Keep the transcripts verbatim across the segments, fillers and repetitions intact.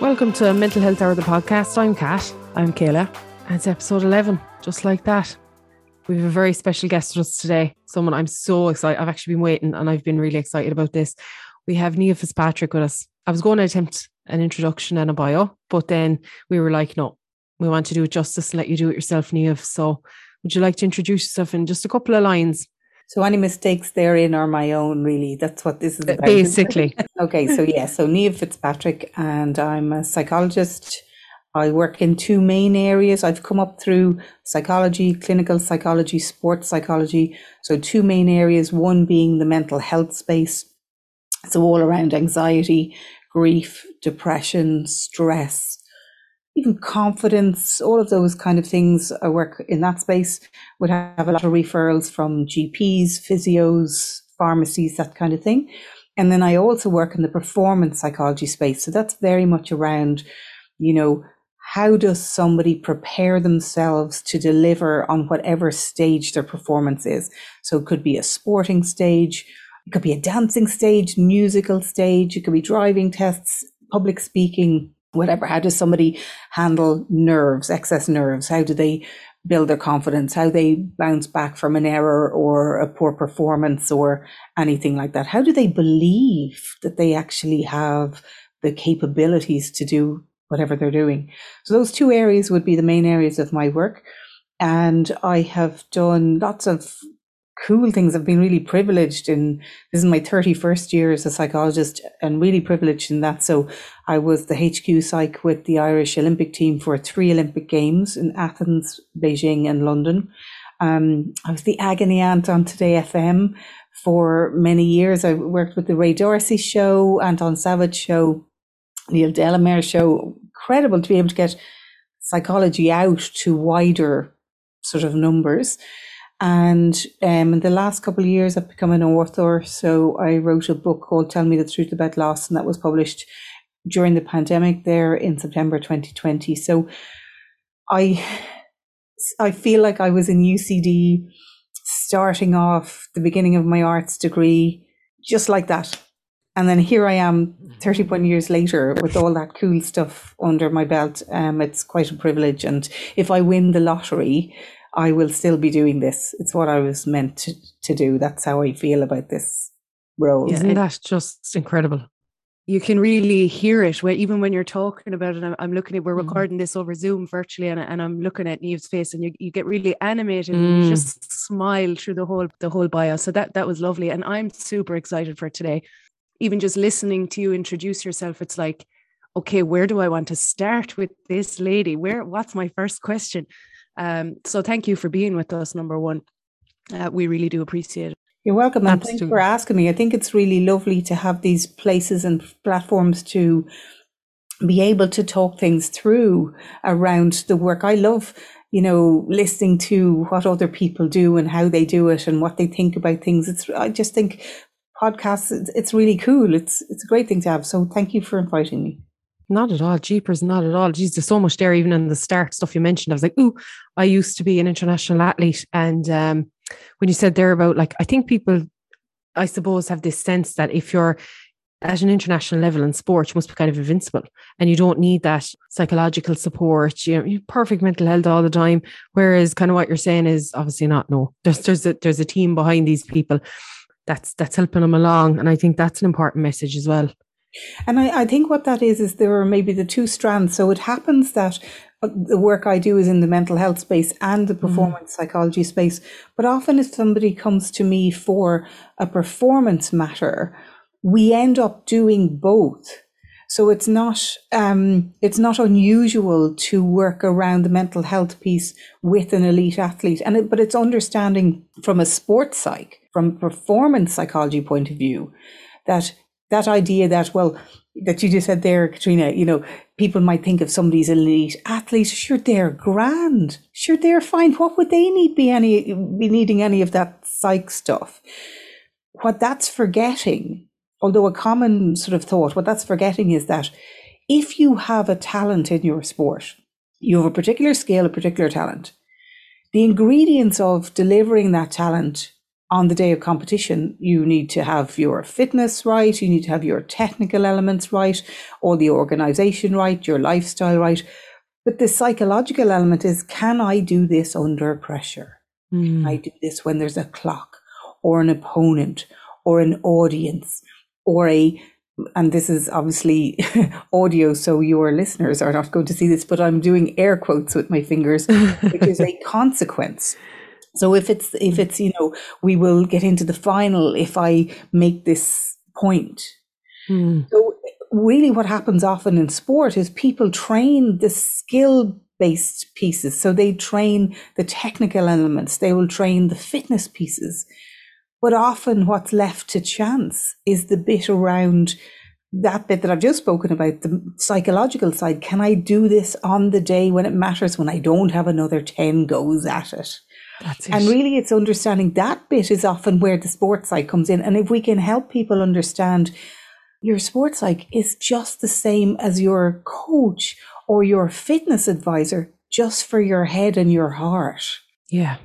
Welcome to Mental Health Hour, the podcast. I'm Kat. I'm Kayla. And it's episode eleven, just like that. We have a very special guest with us today. Someone I'm so excited. I've actually been waiting and I've been really excited about this. We have Niamh Fitzpatrick with us. I was going to attempt an introduction and a bio, but then we were like, no, we want to do it justice and let you do it yourself, Niamh. So would you like to introduce yourself in just a couple of lines? So any mistakes therein are my own, really. That's what this is about. Basically. Okay, so yeah, so Niamh Fitzpatrick, and I'm a psychologist. I work in two main areas. I've come up through psychology, clinical psychology, sports psychology. So two main areas, one being the mental health space. So all around anxiety, grief, depression, stress, even confidence, all of those kind of things. I work in that space, would have a lot of referrals from G Ps, physios, pharmacies, that kind of thing. And then I also work in the performance psychology space. So that's very much around, you know, how does somebody prepare themselves to deliver on whatever stage their performance is? So it could be a sporting stage, it could be a dancing stage, musical stage, it could be driving tests, public speaking, whatever. How does somebody handle nerves, excess nerves? How do they build their confidence? How they bounce back from an error or a poor performance or anything like that? How do they believe that they actually have the capabilities to do whatever they're doing? So those two areas would be the main areas of my work. And I have done lots of cool things. I've been really privileged in, this is my thirty-first year as a psychologist, and really privileged in that. So I was the H Q psych with the Irish Olympic team for three Olympic Games in Athens, Beijing and London. Um, I was the agony aunt on Today F M for many years. I worked with the Ray Dorsey Show, Anton Savage Show, Neil Delamere Show. Incredible to be able to get psychology out to wider sort of numbers. And um, in the last couple of years, I've become an author. So I wrote a book called Tell Me the Truth About Loss, and that was published during the pandemic there in September twenty twenty. So I, I feel like I was in U C D, starting off the beginning of my arts degree, just like that. And then here I am thirty-one years later with all that cool stuff under my belt. Um, it's quite a privilege. And if I win the lottery, I will still be doing this. It's what I was meant to, to do. That's how I feel about this role. Isn't that just incredible? You can really hear it, where even when you're talking about it, I'm, I'm looking at, we're recording this over Zoom virtually, and, and I'm looking at Niamh's face, and you, you get really animated, mm. and you just smile through the whole the whole bio. So that, that was lovely. And I'm super excited for today. Even just listening to you introduce yourself, it's like, okay, where do I want to start with this lady? Where? What's my first question? Um, so thank you for being with us, number one. Uh, we really do appreciate it. You're welcome. And thanks for asking me. I think it's really lovely to have these places and platforms to be able to talk things through around the work. I love, you know, listening to what other people do and how they do it and what they think about things. It's, I just think podcasts, it's, it's really cool. It's, it's a great thing to have. So thank you for inviting me. Not at all. Jeepers, not at all. Geez, there's so much there, even in the start stuff you mentioned. I was like, ooh, I used to be an international athlete. And um, when you said there about, like, I think people, I suppose, have this sense that if you're at an international level in sport, you must be kind of invincible and you don't need that psychological support. You know, you're perfect mental health all the time. Whereas kind of what you're saying is obviously not, no. There's, there's, a, there's a team behind these people that's, that's helping them along. And I think that's an important message as well. And I, I think what that is, is there are maybe the two strands. So it happens that the work I do is in the mental health space and the performance mm-hmm. psychology space. But often if somebody comes to me for a performance matter, we end up doing both. So it's not um, it's not unusual to work around the mental health piece with an elite athlete. and it, But it's understanding from a sports psych, from a performance psychology point of view, that that idea that, well, that you just said there, Katrina, you know, people might think of somebody's elite athlete. Sure, they're grand. Sure, they're fine. What would they need be any be needing any of that psych stuff? What that's forgetting, although a common sort of thought, what that's forgetting is that if you have a talent in your sport, you have a particular skill, a particular talent, the ingredients of delivering that talent on the day of competition, you need to have your fitness right, you need to have your technical elements right, all the organisation right, your lifestyle right. But the psychological element is, can I do this under pressure? Mm. Can I do this when there's a clock or an opponent or an audience or a, and this is obviously audio, so your listeners are not going to see this, but I'm doing air quotes with my fingers, which is a consequence. So if it's, if it's, you know, we will get into the final if I make this point. Mm. So really what happens often in sport is people train the skill-based pieces. So they train the technical elements. They will train the fitness pieces. But often what's left to chance is the bit around that bit that I've just spoken about, the psychological side. Can I do this on the day when it matters, when I don't have another ten goes at it? That's it. And really it's understanding that bit is often where the sports psych comes in. And if we can help people understand your sports psych is just the same as your coach or your fitness advisor, just for your head and your heart. Yeah.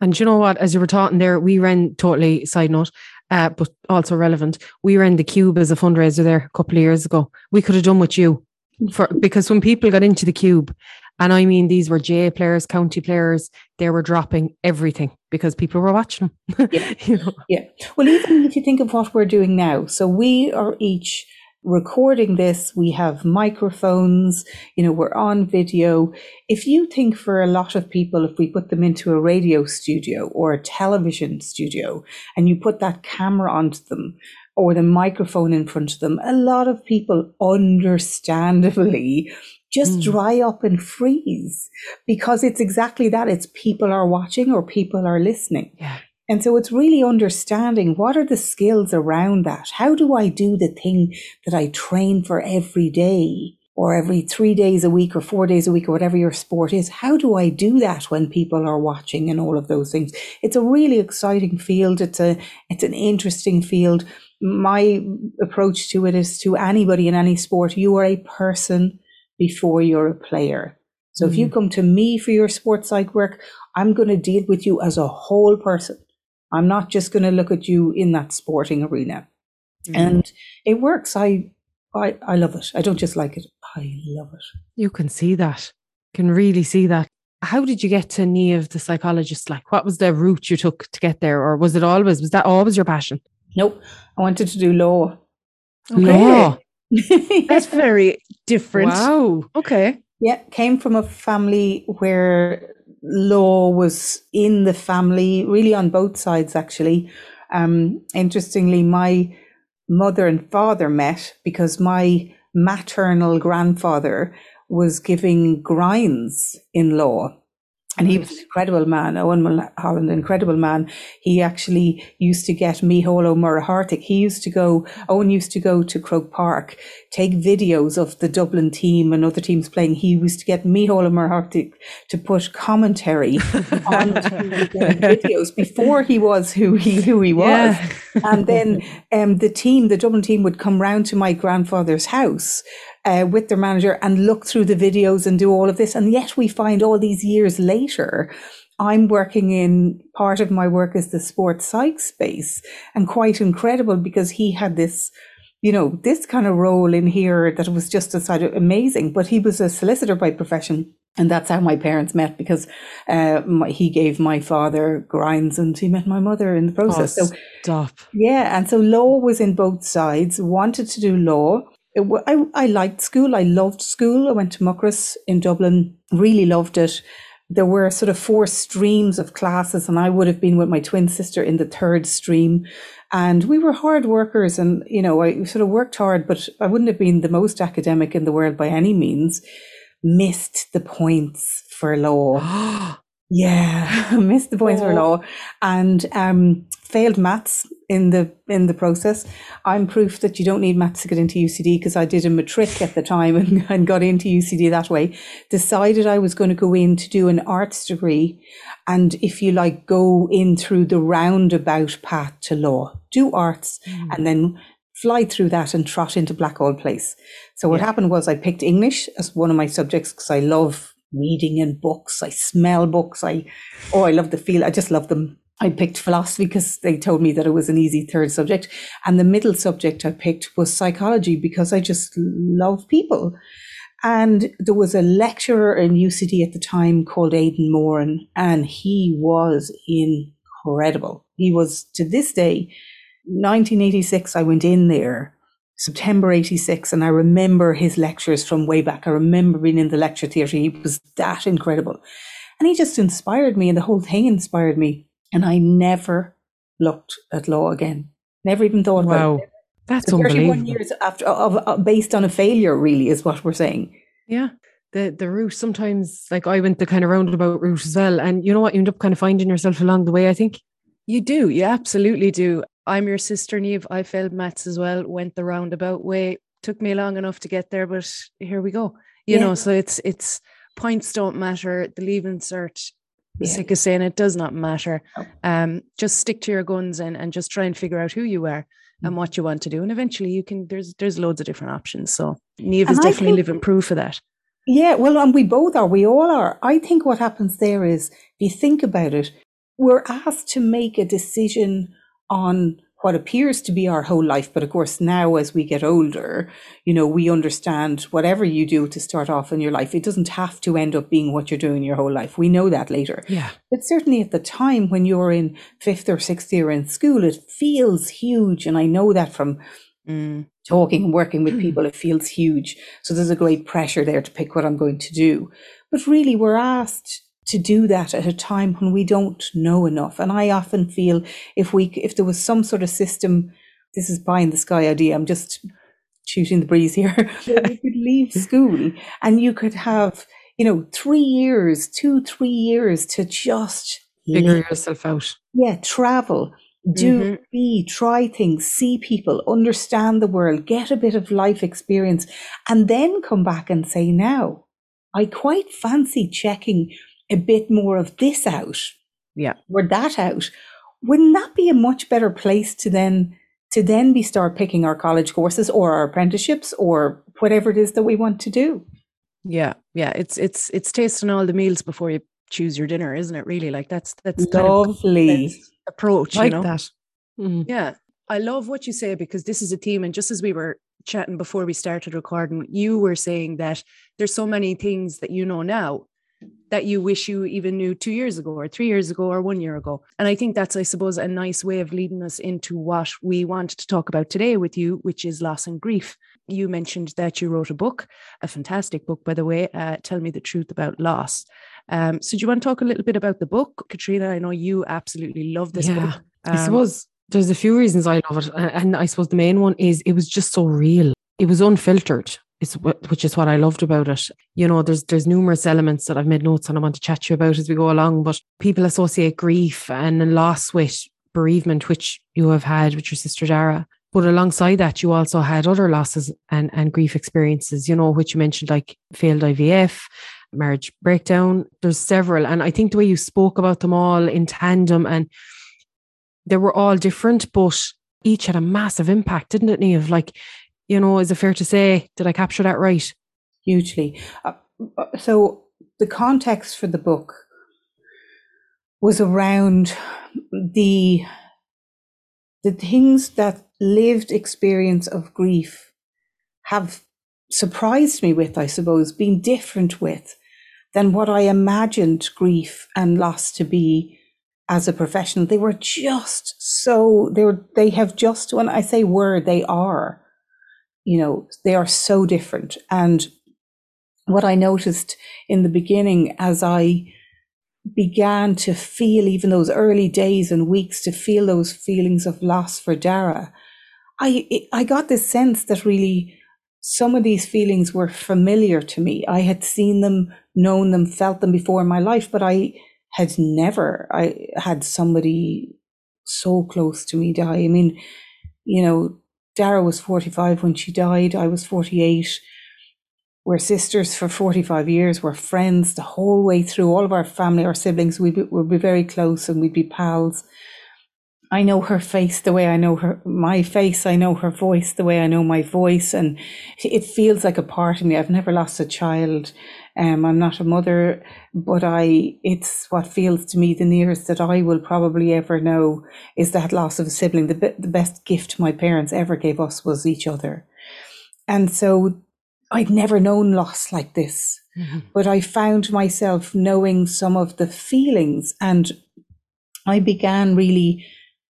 And you know what, as you were talking there, we ran, totally side note, uh, but also relevant, we ran the Cube as a fundraiser there a couple of years ago. We could have done with you, for because when people got into the Cube, and I mean, these were J A players, county players, they were dropping everything because people were watching them. Yeah. You know? Yeah. Well, even if you think of what we're doing now, so we are each recording this, we have microphones, you know, we're on video. If you think for a lot of people, if we put them into a radio studio or a television studio and you put that camera onto them or the microphone in front of them, a lot of people understandably just mm. dry up and freeze because it's exactly that. It's people are watching or people are listening. Yeah. And so it's really understanding what are the skills around that? How do I do the thing that I train for every day or every three days a week or four days a week or whatever your sport is? How do I do that when people are watching and all of those things? It's a really exciting field. It's a, it's an interesting field. My approach to it is to anybody in any sport, you are a person before you're a player. So mm-hmm. if you come to me for your sports psych work, I'm going to deal with you as a whole person. I'm not just going to look at you in that sporting arena. Mm. And it works. I, I I love it. I don't just like it. I love it. You can see that. You can really see that. How did you get to Niamh, the psychologist? Like, what was the route you took to get there? Or was it always, was that always your passion? Nope. I wanted to do law. Okay. Law? That's very different. Wow. Okay. Yeah. Came from a family where law was in the family, really on both sides, actually. Um, interestingly, my mother and father met because my maternal grandfather was giving grinds in law. And he was an incredible man, Owen Mulholland, an incredible man. He actually used to get Mícheál Ó Muircheartaigh. He used to go, Owen used to go to Croke Park, take videos of the Dublin team and other teams playing. He used to get Mícheál Ó Muircheartaigh to put commentary on videos before he was who he, who he was. Yeah. And then um, the team, the Dublin team would come round to my grandfather's house Uh, with their manager and look through the videos and do all of this. And yet we find all these years later, I'm working in, part of my work is the sports psych space, and quite incredible because he had this, you know, this kind of role in here that was just a side of amazing, but he was a solicitor by profession. And that's how my parents met, because uh, my, he gave my father grinds and he met my mother in the process. Oh, so stop. Yeah. And so law was in both sides, wanted to do law. It, I, I liked school. I loved school. I went to Muckross in Dublin, really loved it. There were sort of four streams of classes, and I would have been with my twin sister in the third stream. And we were hard workers, and, you know, I sort of worked hard, but I wouldn't have been the most academic in the world by any means. Missed the points for law. Yeah, missed the points oh. for law, and um, failed maths in the in the process. I'm proof that you don't need maths to get into U C D, because I did a matric at the time and, and got into U C D that way. Decided I was going to go in to do an arts degree, and if you like, go in through the roundabout path to law, do arts, mm. and then fly through that and trot into Black Old Place. So what yeah. happened was I picked English as one of my subjects because I love reading and books. I smell books. I, oh, I love the feel. I just love them. I picked philosophy because they told me that it was an easy third subject. And the middle subject I picked was psychology because I just love people. And there was a lecturer in U C D at the time called Aidan Moran, and he was incredible. He was, to this day, nineteen eighty-six, I went in there, September eighty-six, and I remember his lectures from way back. I remember being in the lecture theatre. He was that incredible. And he just inspired me, and the whole thing inspired me. And I never looked at law again. Never even thought about wow. it. Wow, that's so unbelievable. thirty-one years after, of, of, based on a failure, really, is what we're saying. Yeah, the the route. Sometimes, like I went the kind of roundabout route as well. And you know what? You end up kind of finding yourself along the way, I think. You do. You absolutely do. I'm your sister, Niamh. I failed maths as well. Went the roundabout way. Took me long enough to get there, but here we go. You yeah. know, so it's, it's points don't matter. The leaving cert, the yeah. sick is saying it does not matter. No. Um, just stick to your guns and, and just try and figure out who you are mm. and what you want to do. And eventually you can, there's, there's loads of different options. So Niamh is definitely living proof of that. Yeah. Well, and we both are, we all are. I think what happens there is, if you think about it, we're asked to make a decision on what appears to be our whole life. But of course, now as we get older, you know, we understand whatever you do to start off in your life, it doesn't have to end up being what you're doing your whole life. We know that later. Yeah. But certainly at the time when you're in fifth or sixth year in school, it feels huge. And I know that from mm. talking and working with mm. people, it feels huge. So there's a great pressure there to pick what I'm going to do. But really, we're asked to do that at a time when we don't know enough. And I often feel if we, if there was some sort of system, this is pie in the sky idea, I'm just shooting the breeze here, that we could leave school and you could have, you know, three years, two, three years to just figure live. yourself out. Yeah, travel, do, mm-hmm. be, try things, see people, understand the world, get a bit of life experience, and then come back and say, now, I quite fancy checking a bit more of this out, yeah, or that out. Wouldn't that be a much better place to then to then be start picking our college courses or our apprenticeships or whatever it is that we want to do? Yeah, yeah, it's it's it's tasting all the meals before you choose your dinner, isn't it? Really, like that's that's lovely kind of approach. Like you know? that. Mm. Yeah, I love what you say because this is a theme, and just as we were chatting before we started recording, you were saying that there's so many things that you know now that you wish you even knew two years ago or three years ago or one year ago. And I think that's, I suppose, a nice way of leading us into what we want to talk about today with you, which is loss and grief. You mentioned that you wrote a book, a fantastic book, by the way, uh, Tell Me the Truth About Loss. Um, so do you want to talk a little bit about the book? Katrina, I know you absolutely love this yeah, book. Um, I suppose there's a few reasons I love it. And I suppose the main one is it was just so real. It was unfiltered. It's which is what I loved about it. You know, there's there's numerous elements that I've made notes on I want to chat to you about as we go along, but people associate grief and loss with bereavement, which you have had with your sister Dara. But alongside that, you also had other losses and, and grief experiences, you know, which you mentioned, like failed I V F, marriage breakdown. There's several. And I think the way you spoke about them all in tandem, and they were all different, but each had a massive impact, didn't it, Niamh? Like, you know, is it fair to say, did I capture that right? Hugely. Uh, so the context for the book was around the the things that lived experience of grief have surprised me with, I suppose, been different with than what I imagined grief and loss to be as a professional. They were just so, they were, they have just, when I say were, they are. You know, they are so different. And what I noticed in the beginning as I began to feel even those early days and weeks to feel those feelings of loss for Dara, I it, I got this sense that really some of these feelings were familiar to me. I had seen them, known them, felt them before in my life, but I had never I had somebody so close to me die. I mean, you know, Dara was forty-five when she died. I was forty-eight. We're sisters for forty-five years. We're friends the whole way through. All of our family, our siblings, we'd be, we'd be very close and we'd be pals. I know her face the way I know her, my face. I know her voice the way I know my voice. And it feels like a part of me. I've never lost a child. Um, I'm not a mother, but I it's what feels to me the nearest that I will probably ever know is that loss of a sibling. The, the best gift my parents ever gave us was each other. And so I'd never known loss like this, mm-hmm. but I found myself knowing some of the feelings, and I began really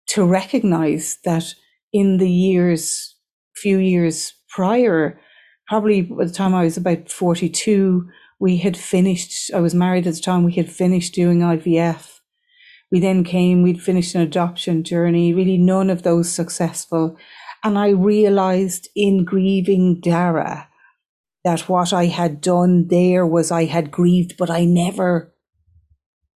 to recognize that in the years, few years prior, probably by the time I was about forty-two, we had finished, I was married at the time, we had finished doing I V F. We then came, we'd finished an adoption journey, really none of those successful. And I realized in grieving Dara that what I had done there was I had grieved, but I never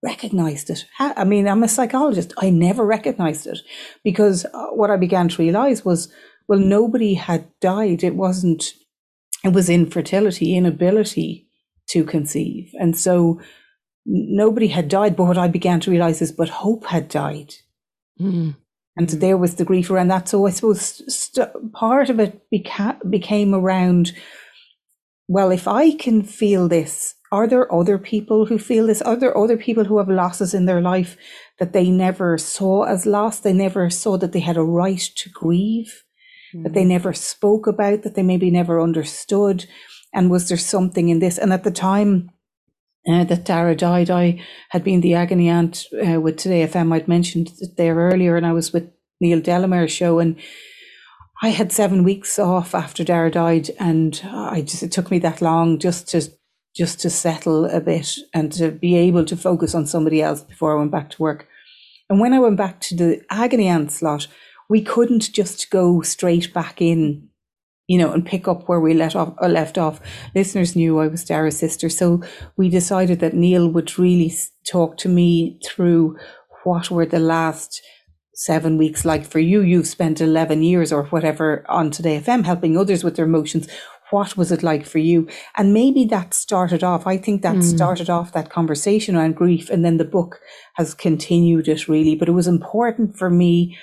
recognized it. I mean, I'm a psychologist. I never recognized it, because what I began to realize was, well, nobody had died. It wasn't, it was infertility, inability to conceive. And so nobody had died, but what I began to realize is, but hope had died. Mm-hmm. And there was the grief around that. So I suppose st- part of it beca- became around, well, if I can feel this, are there other people who feel this? Are there other people who have losses in their life that they never saw as loss? They never saw that they had a right to grieve, mm. that they never spoke about, that they maybe never understood. And was there something in this? And at the time uh, that Dara died, I had been the agony aunt uh, with Today F M. I'd mentioned it there earlier, and I was with Neil Delamere's show, and I had seven weeks off after Dara died, and I just it took me that long just to just to settle a bit and to be able to focus on somebody else before I went back to work. And when I went back to the agony aunt slot, we couldn't just go straight back in, you know, and pick up where we let off, or left off. Listeners knew I was Dara's sister, so we decided that Neil would really talk to me through what were the last seven weeks like for you. You've spent eleven years or whatever on Today F M helping others with their emotions. What was it like for you? And maybe that started off, I think that mm. started off that conversation around grief, and then the book has continued it really. But it was important for me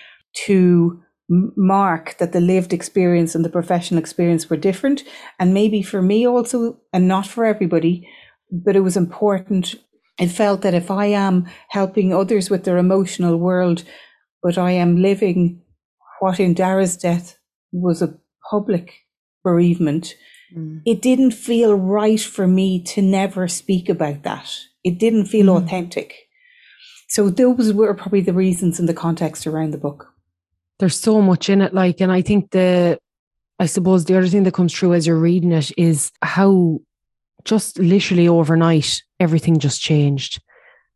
to mark that the lived experience and the professional experience were different, and maybe for me also, and not for everybody, but it was important. It felt that if I am helping others with their emotional world, but I am living what in Dara's death was a public bereavement. Mm. It didn't feel right for me to never speak about that. It didn't feel mm. authentic. So those were probably the reasons and the context around the book. There's so much in it, like, and I think the, I suppose the other thing that comes through as you're reading it is how just literally overnight, everything just changed.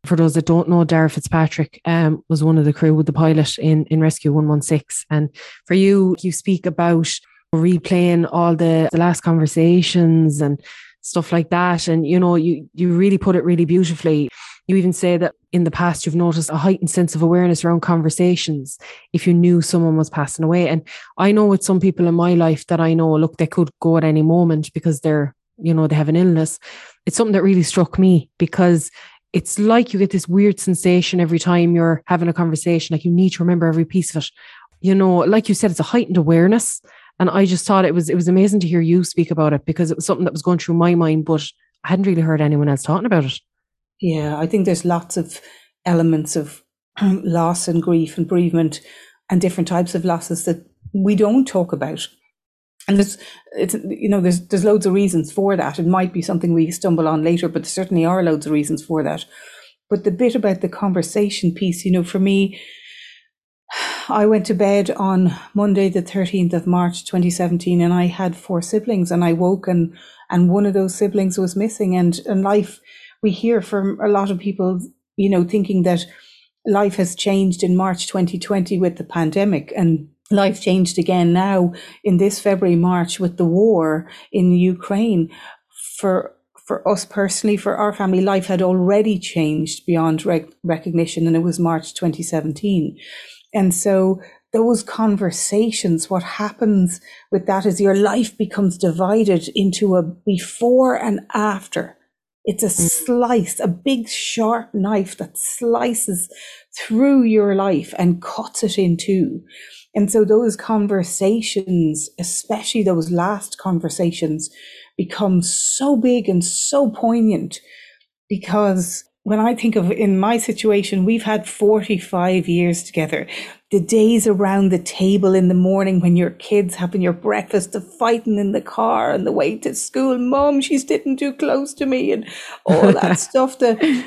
For those that don't know, Dara Fitzpatrick um, was one of the crew with the pilot in, in Rescue one one six. And for you, you speak about replaying all the, the last conversations and stuff like that. And, you know, you, you really put it really beautifully. You even say that in the past, you've noticed a heightened sense of awareness around conversations if you knew someone was passing away. And I know with some people in my life that I know, look, they could go at any moment because they're, you know, they have an illness. It's something that really struck me, because it's like you get this weird sensation every time you're having a conversation, like you need to remember every piece of it. You know, like you said, it's a heightened awareness. And I just thought it was it was amazing to hear you speak about it, because it was something that was going through my mind, but I hadn't really heard anyone else talking about it. Yeah, I think there's lots of elements of loss and grief and bereavement and different types of losses that we don't talk about. And there's, it's, you know, there's there's loads of reasons for that. It might be something we stumble on later, but there certainly are loads of reasons for that. But the bit about the conversation piece, you know, for me, I went to bed on Monday, the thirteenth of March, twenty seventeen, and I had four siblings, and I woke and and one of those siblings was missing. And, and life, we hear from a lot of people, you know, thinking that life has changed in March twenty twenty with the pandemic, and life changed again now in this February, March with the war in Ukraine. For for us personally, for our family, life had already changed beyond rec- recognition, and it was March twenty seventeen. And so those conversations, what happens with that is your life becomes divided into a before and after. It's a slice, a big sharp knife that slices through your life and cuts it in two. And so those conversations, especially those last conversations, becomes so big and so poignant, because when I think of in my situation, we've had forty-five years together. The days around the table in the morning when your kids having your breakfast, the fighting in the car on the way to school, Mom, she's sitting too close to me, and all that stuff. The,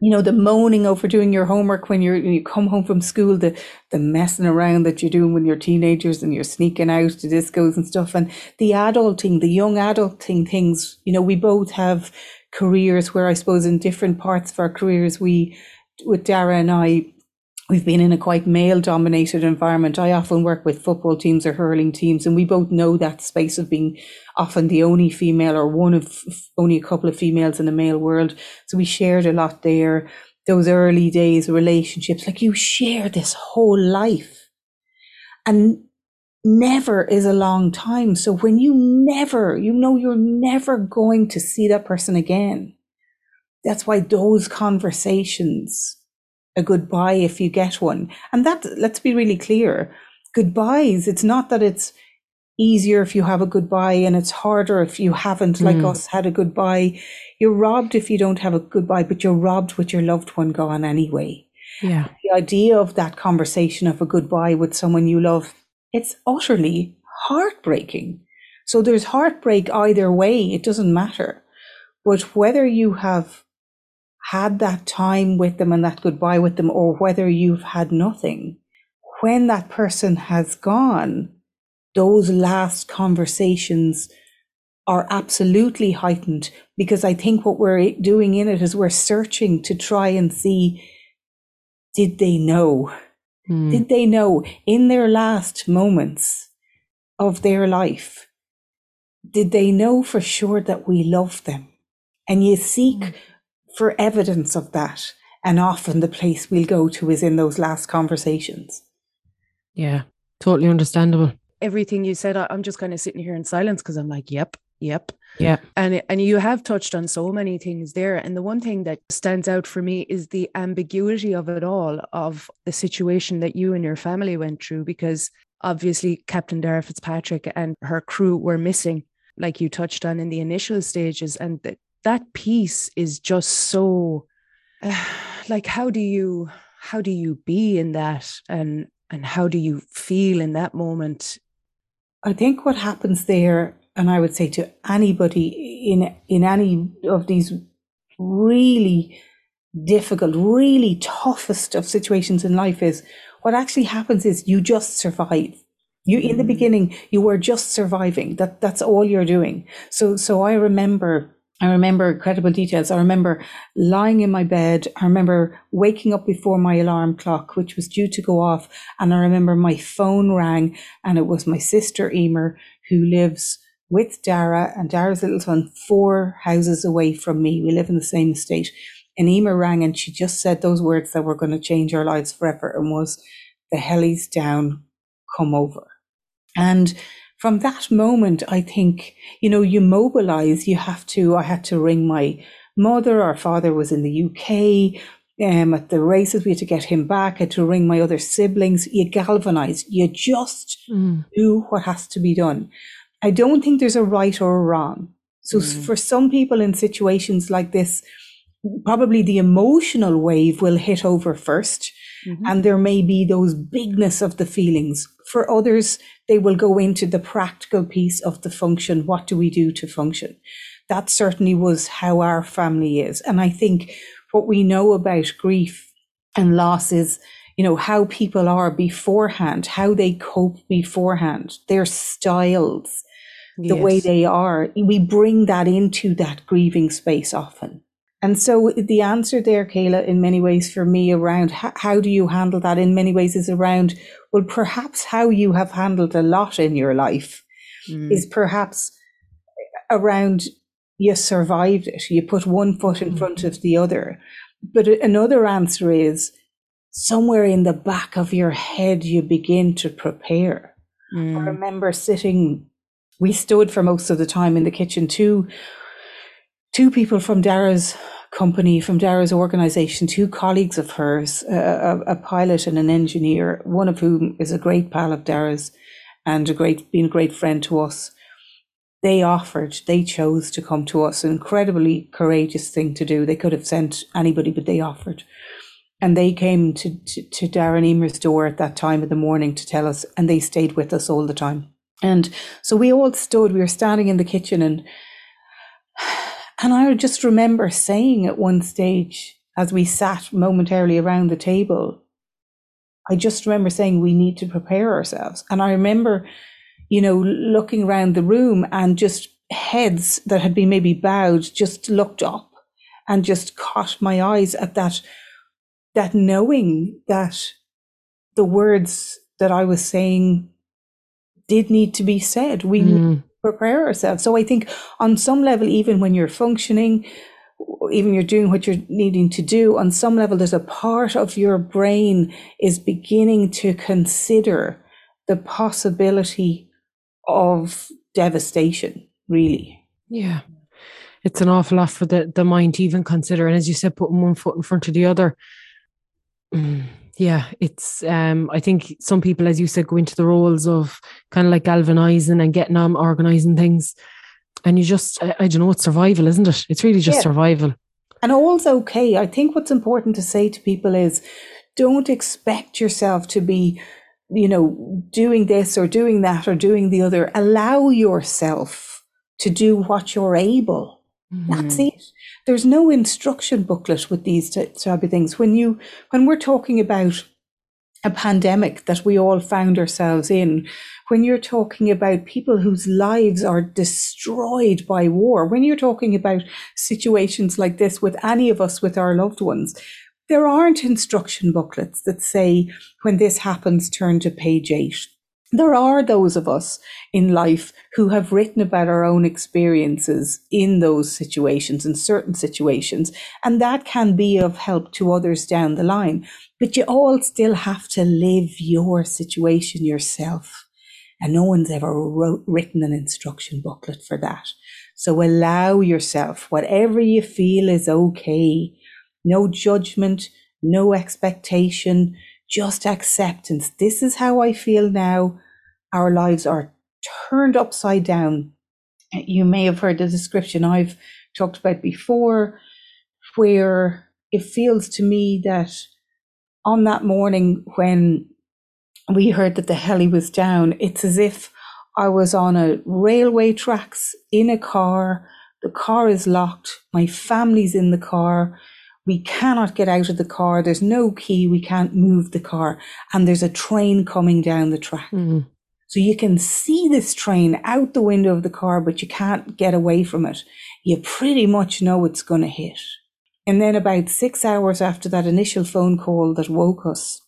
you know, the moaning over doing your homework when you're when you come home from school, the the messing around that you're doing when you're teenagers and you're sneaking out to discos and stuff, and the adulting, the young adulting things. You know, we both have careers where I suppose in different parts of our careers, we, with Dara and I, we've been in a quite male-dominated environment. I often work with football teams or hurling teams, and we both know that space of being often the only female or one of only a couple of females in the male world. So we shared a lot there. Those early days, relationships, like you share this whole life, and never is a long time. So when you never, you know, you're never going to see that person again. That's why those conversations, a goodbye if you get one. And that, let's be really clear, goodbyes, it's not that it's easier if you have a goodbye and it's harder if you haven't, like mm. us, had a goodbye. You're robbed if you don't have a goodbye, but you're robbed with your loved one gone anyway. Yeah. The idea of that conversation of a goodbye with someone you love, it's utterly heartbreaking. So there's heartbreak either way, it doesn't matter. But whether you have had that time with them and that goodbye with them, or whether you've had nothing, when that person has gone, those last conversations are absolutely heightened, because I think what we're doing in it is we're searching to try and see, did they know? Mm. Did they know in their last moments of their life, did they know for sure that we love them? And you seek mm. for evidence of that. And often the place we'll go to is in those last conversations. Yeah, totally understandable. Everything you said, I'm just kind of sitting here in silence because I'm like, yep, yep. Yeah. And, and you have touched on so many things there. And the one thing that stands out for me is the ambiguity of it all, of the situation that you and your family went through, because obviously Captain Dara Fitzpatrick and her crew were missing, like you touched on in the initial stages. And th- that piece is just so uh, like, how do you, how do you be in that? And, and how do you feel in that moment? I think what happens there, and I would say to anybody in in any of these really difficult, really toughest of situations in life, is what actually happens is you just survive. You in the beginning, you were just surviving. That that's all you're doing. So so I remember I remember incredible details. I remember lying in my bed. I remember waking up before my alarm clock, which was due to go off. And I remember my phone rang, and it was my sister Emer, who lives with Dara and Dara's little son, four houses away from me. We live in the same estate. And Emer rang, and she just said those words that were going to change our lives forever, and was, "The helly's down, come over." And from that moment, I think, you know, you mobilize, you have to, I had to ring my mother. Our father was in the U K um, at the races. We had to get him back. I had to ring my other siblings. You galvanize, you just mm. do what has to be done. I don't think there's a right or a wrong. So mm. for some people in situations like this, probably the emotional wave will hit over first. Mm-hmm. And there may be those bigness of the feelings. For others, they will go into the practical piece of the function. What do we do to function? That certainly was how our family is. And I think what we know about grief and loss is, you know, how people are beforehand, how they cope beforehand, their styles, yes. the way they are. We bring that into that grieving space often. And so the answer there, Kayla, in many ways for me around how, how do you handle that in many ways is around, well, perhaps how you have handled a lot in your life mm. is perhaps around you survived it. You put one foot in mm-hmm. front of the other. But another answer is somewhere in the back of your head, you begin to prepare. Mm. I remember sitting, we stood for most of the time in the kitchen too. Two people from Dara's company, from Dara's organization, two colleagues of hers, a, a pilot and an engineer, one of whom is a great pal of Dara's and a great, been a great friend to us. they offered, they chose to come to us, an incredibly courageous thing to do. They could have sent anybody, but they offered. And they came to, to, to Dara and Emer's door at that time of the morning to tell us, and they stayed with us all the time. And so we all stood, we were standing in the kitchen, and and I just remember saying at one stage, as we sat momentarily around the table, I just remember saying, we need to prepare ourselves. And I remember, you know, looking around the room, and just heads that had been maybe bowed just looked up and just caught my eyes at that, that knowing that the words that I was saying did need to be said. We mm. prepare ourselves. So I think on some level, even when you're functioning, even you're doing what you're needing to do, on some level, there's a part of your brain is beginning to consider the possibility of devastation, really. Yeah. It's an awful lot for the, the mind to even consider. And as you said, putting one foot in front of the other. Mm. Yeah, it's, um, I think some people, as you said, go into the roles of kind of like galvanizing and getting on, organizing things. And you just, I, I don't know, it's survival, isn't it? It's really just yeah. survival. And all's okay. I think what's important to say to people is, don't expect yourself to be, you know, doing this or doing that or doing the other. Allow yourself to do what you're able. That's it. There's no instruction booklet with these type of things. When you, when we're talking about a pandemic that we all found ourselves in, when you're talking about people whose lives are destroyed by war, when you're talking about situations like this with any of us, with our loved ones, there aren't instruction booklets that say, when this happens, turn to page eight. There are those of us in life who have written about our own experiences in those situations, in certain situations, and that can be of help to others down the line. But you all still have to live your situation yourself. And no one's ever wrote, written an instruction booklet for that. So allow yourself, whatever you feel is okay. No judgment, no expectation. Just acceptance. This is how I feel now. Our lives are turned upside down. You may have heard the description I've talked about before, where it feels to me that on that morning when we heard that the heli was down, it's as if I was on a railway tracks in a car. The car is locked. My family's in the car. We cannot get out of the car. There's no key. We can't move the car. And there's a train coming down the track. Mm. So you can see this train out the window of the car, but you can't get away from it. You pretty much know it's going to hit. And then about six hours after that initial phone call that woke us,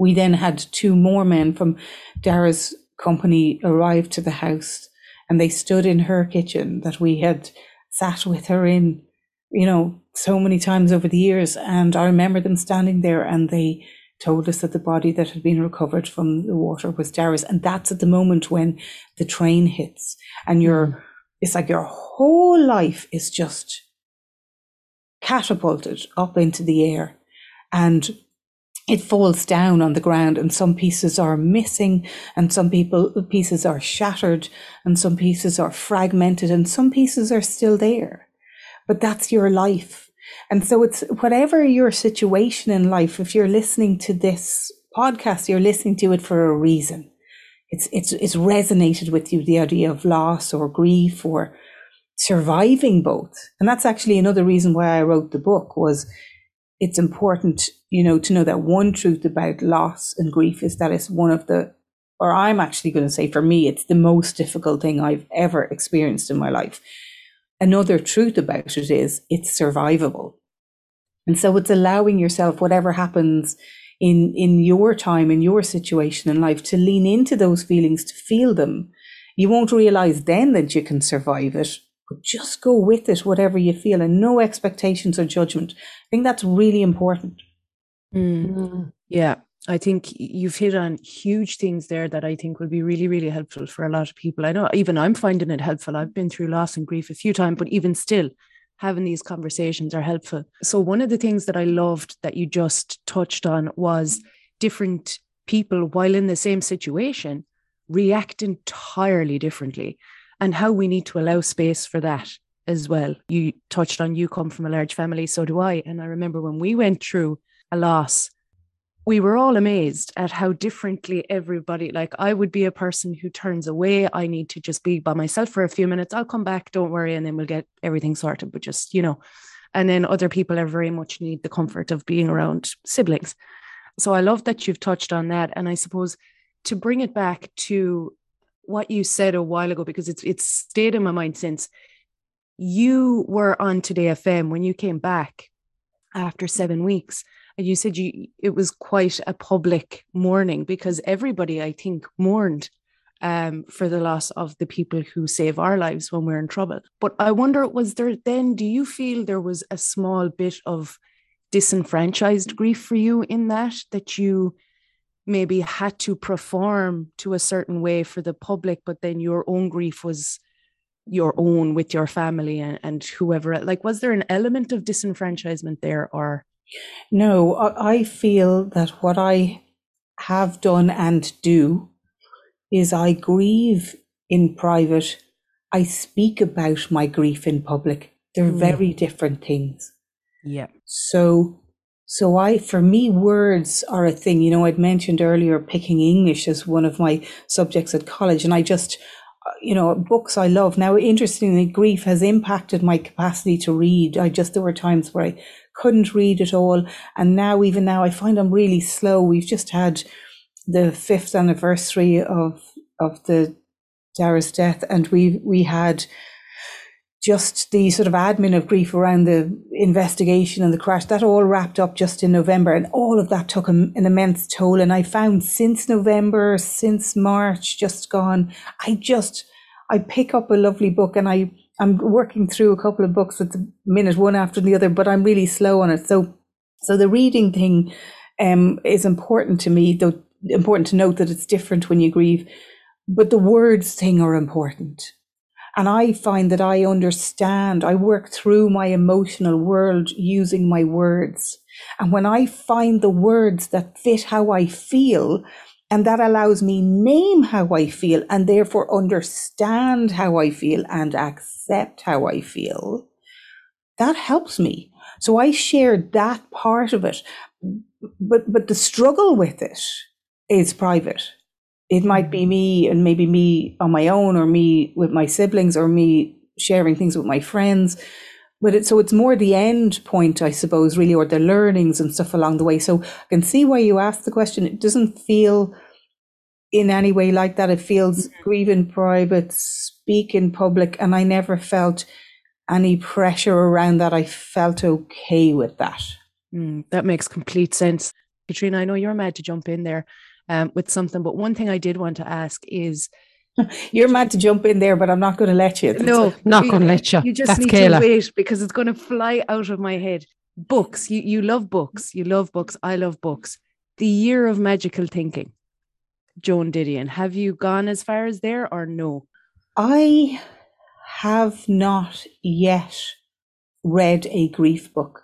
we then had two more men from Dara's company arrive to the house, and they stood in her kitchen that we had sat with her in, you know, so many times over the years. And I remember them standing there, and they told us that the body that had been recovered from the water was Dara's. And that's at the moment when the train hits, and you're, it's like your whole life is just catapulted up into the air, and it falls down on the ground, and some pieces are missing, and some people pieces are shattered, and some pieces are fragmented, and some pieces are still there. But that's your life. And so it's whatever your situation in life, if you're listening to this podcast, you're listening to it for a reason. It's it's it's resonated with you, the idea of loss or grief or surviving both. And that's actually another reason why I wrote the book, was it's important, you know, to know that one truth about loss and grief is that it's one of the, or I'm actually going to say for me, it's the most difficult thing I've ever experienced in my life. Another truth about it is it's survivable. And so it's allowing yourself, whatever happens in, in your time, in your situation in life, to lean into those feelings, to feel them. You won't realize then that you can survive it, but just go with it, whatever you feel, and no expectations or judgment. I think that's really important. Mm-hmm. Yeah, I think you've hit on huge things there that I think will be really, really helpful for a lot of people. I know even I'm finding it helpful. I've been through loss and grief a few times, but even still having these conversations are helpful. So one of the things that I loved that you just touched on was different people, while in the same situation, react entirely differently. and how we need to allow space for that as well. You touched on, you come from a large family, so do I. And I remember when we went through a loss, we were all amazed at how differently everybody, like I would be a person who turns away. I need to just be by myself for a few minutes. I'll come back, don't worry. And then we'll get everything sorted, but just, you know, and then other people are very much need the comfort of being around siblings. So I love that you've touched on that. And I suppose to bring it back to what you said a while ago, because it's it's stayed in my mind since you were on Today F M when you came back after seven weeks. And you said you, it was quite a public mourning because everybody, I think, mourned um, for the loss of the people who save our lives when we're in trouble. But I wonder, was there then, do you feel there was a small bit of disenfranchised grief for you in that, that you maybe had to perform to a certain way for the public, but then your own grief was your own with your family and, and whoever? Like, was there an element of disenfranchisement there, or? No, I feel that what I have done and do is I grieve in private. I speak about my grief in public. They're mm. very different things. Yeah. So, so I, for me, words are a thing. You know, I'd mentioned earlier picking English as one of my subjects at college, and I just, you know, books I love. Now, interestingly, grief has impacted my capacity to read. I just, there were times where I couldn't read at all. And now, even now, I find I'm really slow. We've just had the fifth anniversary of of the Dara's death, and we we had just the sort of admin of grief around the investigation and the crash. That all wrapped up just in November, and all of that took an immense toll. And I found since November, since March, just gone, I just, I pick up a lovely book, and I, I'm working through a couple of books at the minute, one after the other, but I'm really slow on it. So, so the reading thing um, is important to me, though important to note that it's different when you grieve, but the words thing are important. And I find that I understand, I work through my emotional world using my words. And when I find the words that fit how I feel, and that allows me name how I feel and therefore understand how I feel and accept how I feel, that helps me. So I shared that part of it, but, but the struggle with it is private. It might be me, and maybe me on my own, or me with my siblings, or me sharing things with my friends. But it, so it's more the end point, I suppose, really, or the learnings and stuff along the way. So I can see why you asked the question. It doesn't feel in any way like that. It feels mm-hmm. grieve in private, speak in public. And I never felt any pressure around that. I felt okay with that. Mm, that makes complete sense. Katrina, I know you're mad to jump in there. Um, with something, but one thing I did want to ask is, you're mad to jump in there, but I'm not going to let you. That's no, not going to let you. You just That's need Kayla. to wait because it's going to fly out of my head. Books, you you love books, you love books. I love books. The Year of Magical Thinking, Joan Didion. Have you gone as far as there or no? I have not yet read a grief book.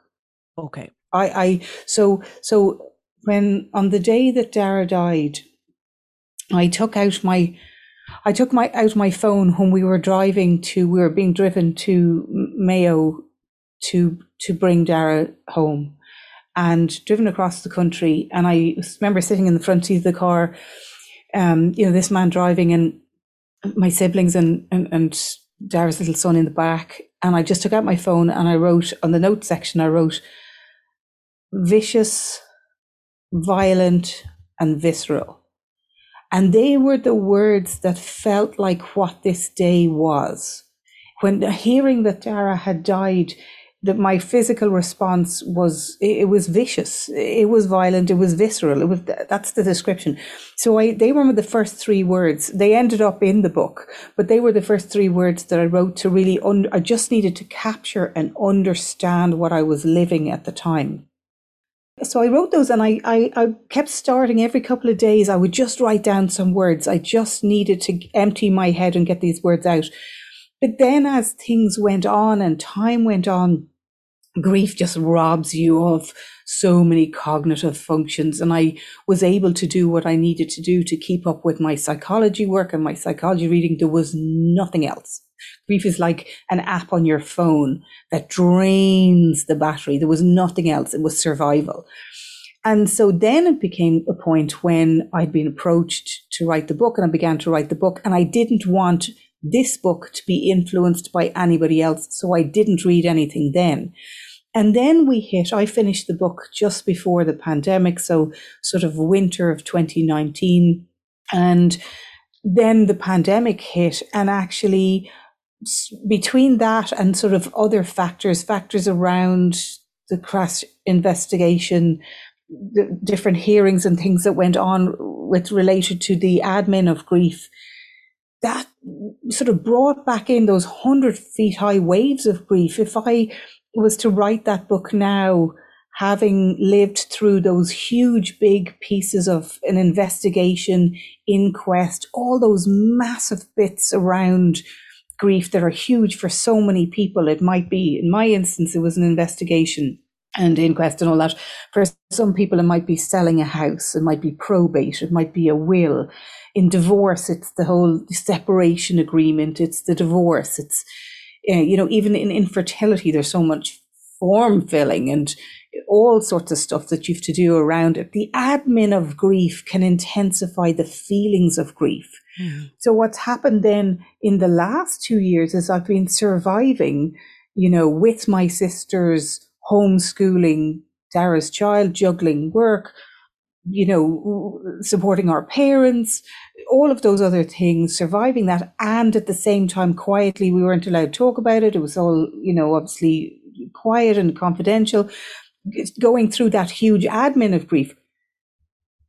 Okay, I I so so. When on the day that Dara died, I took out my, I took my out my phone when we were driving to, we were being driven to Mayo to to bring Dara home, and driven across the country. And I remember sitting in the front seat of the car, um, you know, this man driving and my siblings and and, and Dara's little son in the back. And I just took out my phone and I wrote on the notes section, I wrote vicious, violent and visceral. And they were the words that felt like what this day was. When hearing that Dara had died, that my physical response was, it was vicious, it was violent, it was visceral. It was, that's the description. So I, they were the first three words. They ended up in the book, but they were the first three words that I wrote to really, un- I just needed to capture and understand what I was living at the time. So I wrote those, and I, I, I kept starting every couple of days. I would just write down some words. I just needed to empty my head and get these words out. But then as things went on and time went on, grief just robs you of so many cognitive functions. And I was able to do what I needed to do to keep up with my psychology work and my psychology reading. There was nothing else. Grief is like an app on your phone that drains the battery. There was nothing else. It was survival. And so then it became a point when I'd been approached to write the book, and I began to write the book, and I didn't want this book to be influenced by anybody else. So I didn't read anything then. And then we hit, I finished the book just before the pandemic, so sort of winter of twenty nineteen. And then the pandemic hit, and actually between that and sort of other factors, factors around the crash investigation, the different hearings and things that went on with related to the admin of grief, that sort of brought back in those hundred feet high waves of grief. If I was to write that book now, having lived through those huge, big pieces of an investigation, inquest, all those massive bits around grief that are huge for so many people. It might be, in my instance, it was an investigation and inquest and all that. For some people, it might be selling a house, it might be probate, it might be a will. In divorce, it's the whole separation agreement, it's the divorce, it's, uh, you know, even in infertility, there's so much form filling and all sorts of stuff that you have to do around it. The admin of grief can intensify the feelings of grief. Mm. So what's happened then in the last two years is I've been surviving, you know, with my sisters, homeschooling Dara's child, juggling work, you know, supporting our parents, all of those other things, surviving that. And at the same time, quietly, we weren't allowed to talk about it. It was all, you know, obviously quiet and confidential, going through that huge admin of grief.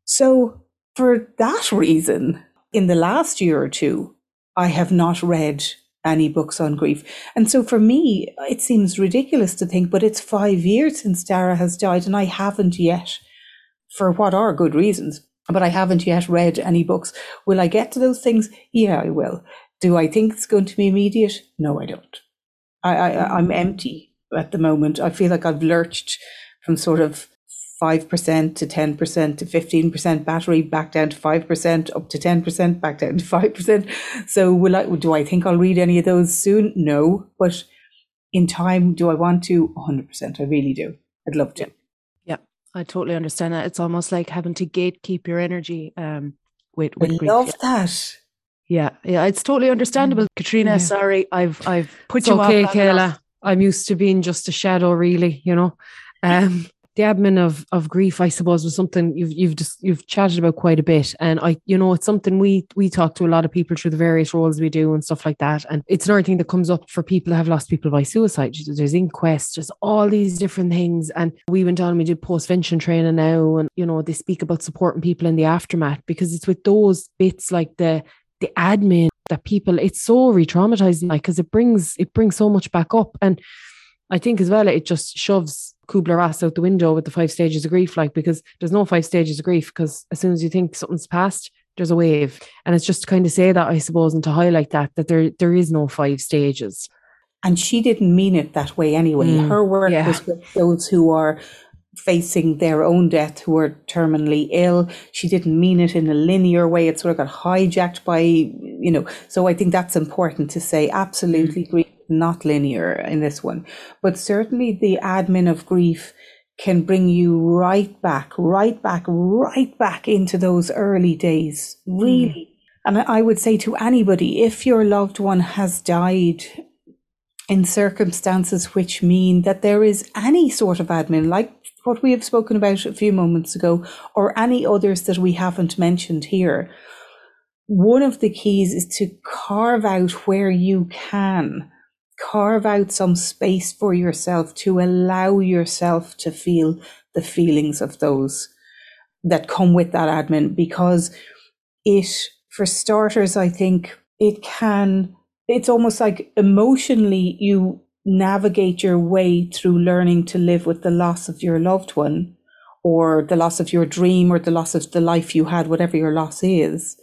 So for that reason, in the last year or two, I have not read any books on grief. And so for me, it seems ridiculous to think, but it's five years since Dara has died, and I haven't yet, for what are good reasons, but I haven't yet read any books. Will I get to those things? Yeah, I will. Do I think it's going to be immediate? No, I don't. I, I, I'm empty at the moment. I feel like I've lurched from sort of five percent to ten percent to fifteen percent battery, back down to five percent, up to ten percent, back down to five percent. So will I, do I think I'll read any of those soon? No, but in time, do I want to? one hundred percent, I really do. I'd love to. Yeah, I totally understand that. It's almost like having to gatekeep your energy um, with, with I grief. I love that. Yeah, yeah, it's totally understandable. Mm. Katrina, yeah. sorry, I've I've put it's you okay, off. It's okay, Kayla. I'm used to being just a shadow, really, you know. Um The admin of of grief, I suppose, was something you've you've just you've chatted about quite a bit, and I, you know, it's something we we talk to a lot of people through the various roles we do and stuff like that. And it's another thing that comes up for people who have lost people by suicide. There's inquests, just all these different things. And we went on, we did postvention training now, and you know they speak about supporting people in the aftermath, because it's with those bits like the the admin that people, it's so re-traumatizing, like, because it brings it brings so much back up. And I think as well, it just shoves Kubler-Ross out the window with the five stages of grief, like, because there's no five stages of grief, because as soon as you think something's passed, there's a wave. And it's just to kind of say that, I suppose, and to highlight that, that there there is no five stages. And she didn't mean it that way anyway. Mm, Her work yeah. was with those who are facing their own death, who are terminally ill. She didn't mean it in a linear way. It sort of got hijacked by, you know, so I think that's important to say. Absolutely grief. Not linear in this one, but certainly the admin of grief can bring you right back, right back, right back into those early days, really. Mm. And I would say to anybody, if your loved one has died in circumstances which mean that there is any sort of admin, like what we have spoken about a few moments ago, or any others that we haven't mentioned here, one of the keys is to carve out where you can. Carve out some space for yourself to allow yourself to feel the feelings of those that come with that admin, because it, for starters, I think it can, it's almost like emotionally you navigate your way through learning to live with the loss of your loved one, or the loss of your dream, or the loss of the life you had, whatever your loss is.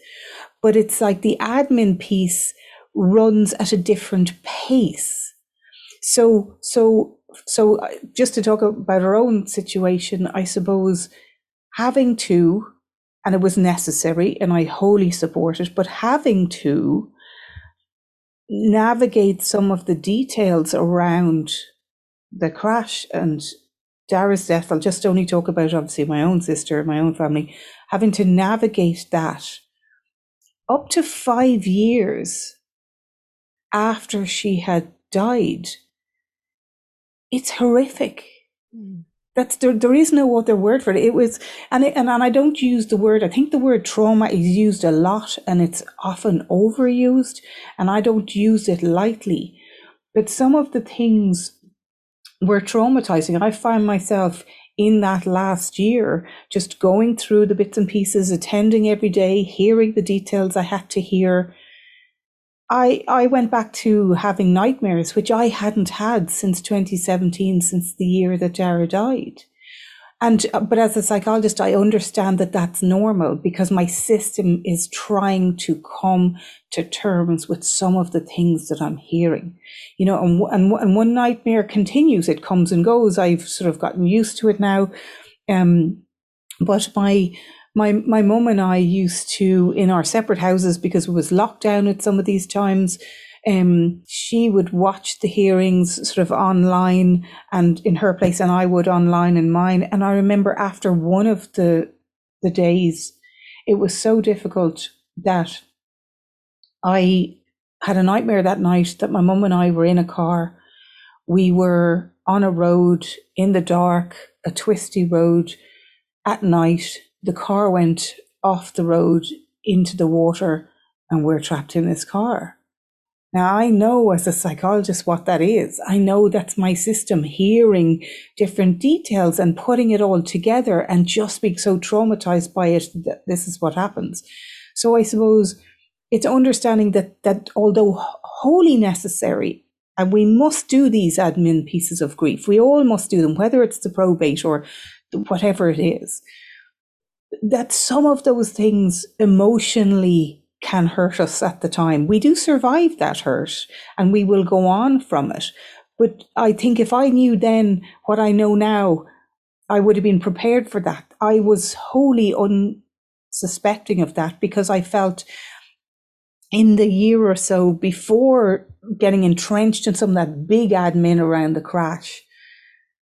But it's like the admin piece runs at a different pace. So, so so just to talk about our own situation, I suppose having to, and it was necessary and I wholly support it, but having to navigate some of the details around the crash and Dara's death, I'll just only talk about obviously my own sister, my own family, having to navigate that up to five years after she had died. It's horrific. Mm. That's there, there is no other word for it. It was, and, it, and and I don't use the word, I think the word trauma is used a lot and it's often overused, and I don't use it lightly. But some of the things were traumatizing. I find myself in that last year, just going through the bits and pieces, attending every day, hearing the details I had to hear. I, I went back to having nightmares, which I hadn't had since twenty seventeen, since the year that Dara died. And but as a psychologist, I understand that that's normal because my system is trying to come to terms with some of the things that I'm hearing, you know, and, and, and one nightmare continues. It comes and goes. I've sort of gotten used to it now. Um, but my My my mum and I used to, in our separate houses, because it was lockdown at some of these times, um, she would watch the hearings sort of online and in her place, and I would online in mine. And I remember after one of the the days, it was so difficult that I had a nightmare that night that my mum and I were in a car. We were on a road in the dark, a twisty road at night. The car went off the road into the water and we're trapped in this car. Now, I know as a psychologist what that is. I know that's my system hearing different details and putting it all together and just being so traumatized by it that this is what happens. So I suppose it's understanding that, that although wholly necessary, and we must do these admin pieces of grief, we all must do them, whether it's the probate or whatever it is, that some of those things emotionally can hurt us at the time. We do survive that hurt and we will go on from it. But I think if I knew then what I know now, I would have been prepared for that. I was wholly unsuspecting of that because I felt in the year or so before getting entrenched in some of that big admin around the crash,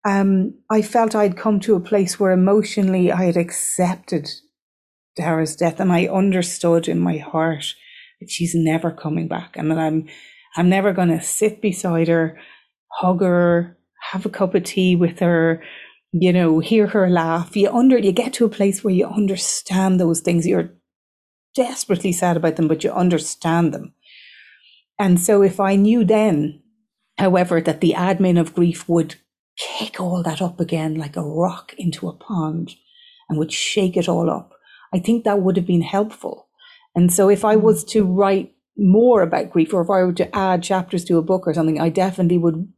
Um, I felt I'd come to a place where emotionally I had accepted Dara's death, and I understood in my heart that she's never coming back, and that I'm, I'm never going to sit beside her, hug her, have a cup of tea with her, you know, hear her laugh. You under, you get to a place where you understand those things. You're desperately sad about them, but you understand them. And so, if I knew then, however, that the admin of grief would kick all that up again like a rock into a pond and would shake it all up, I think that would have been helpful. And so if I was to write more about grief, or if I were to add chapters to a book or something, I definitely would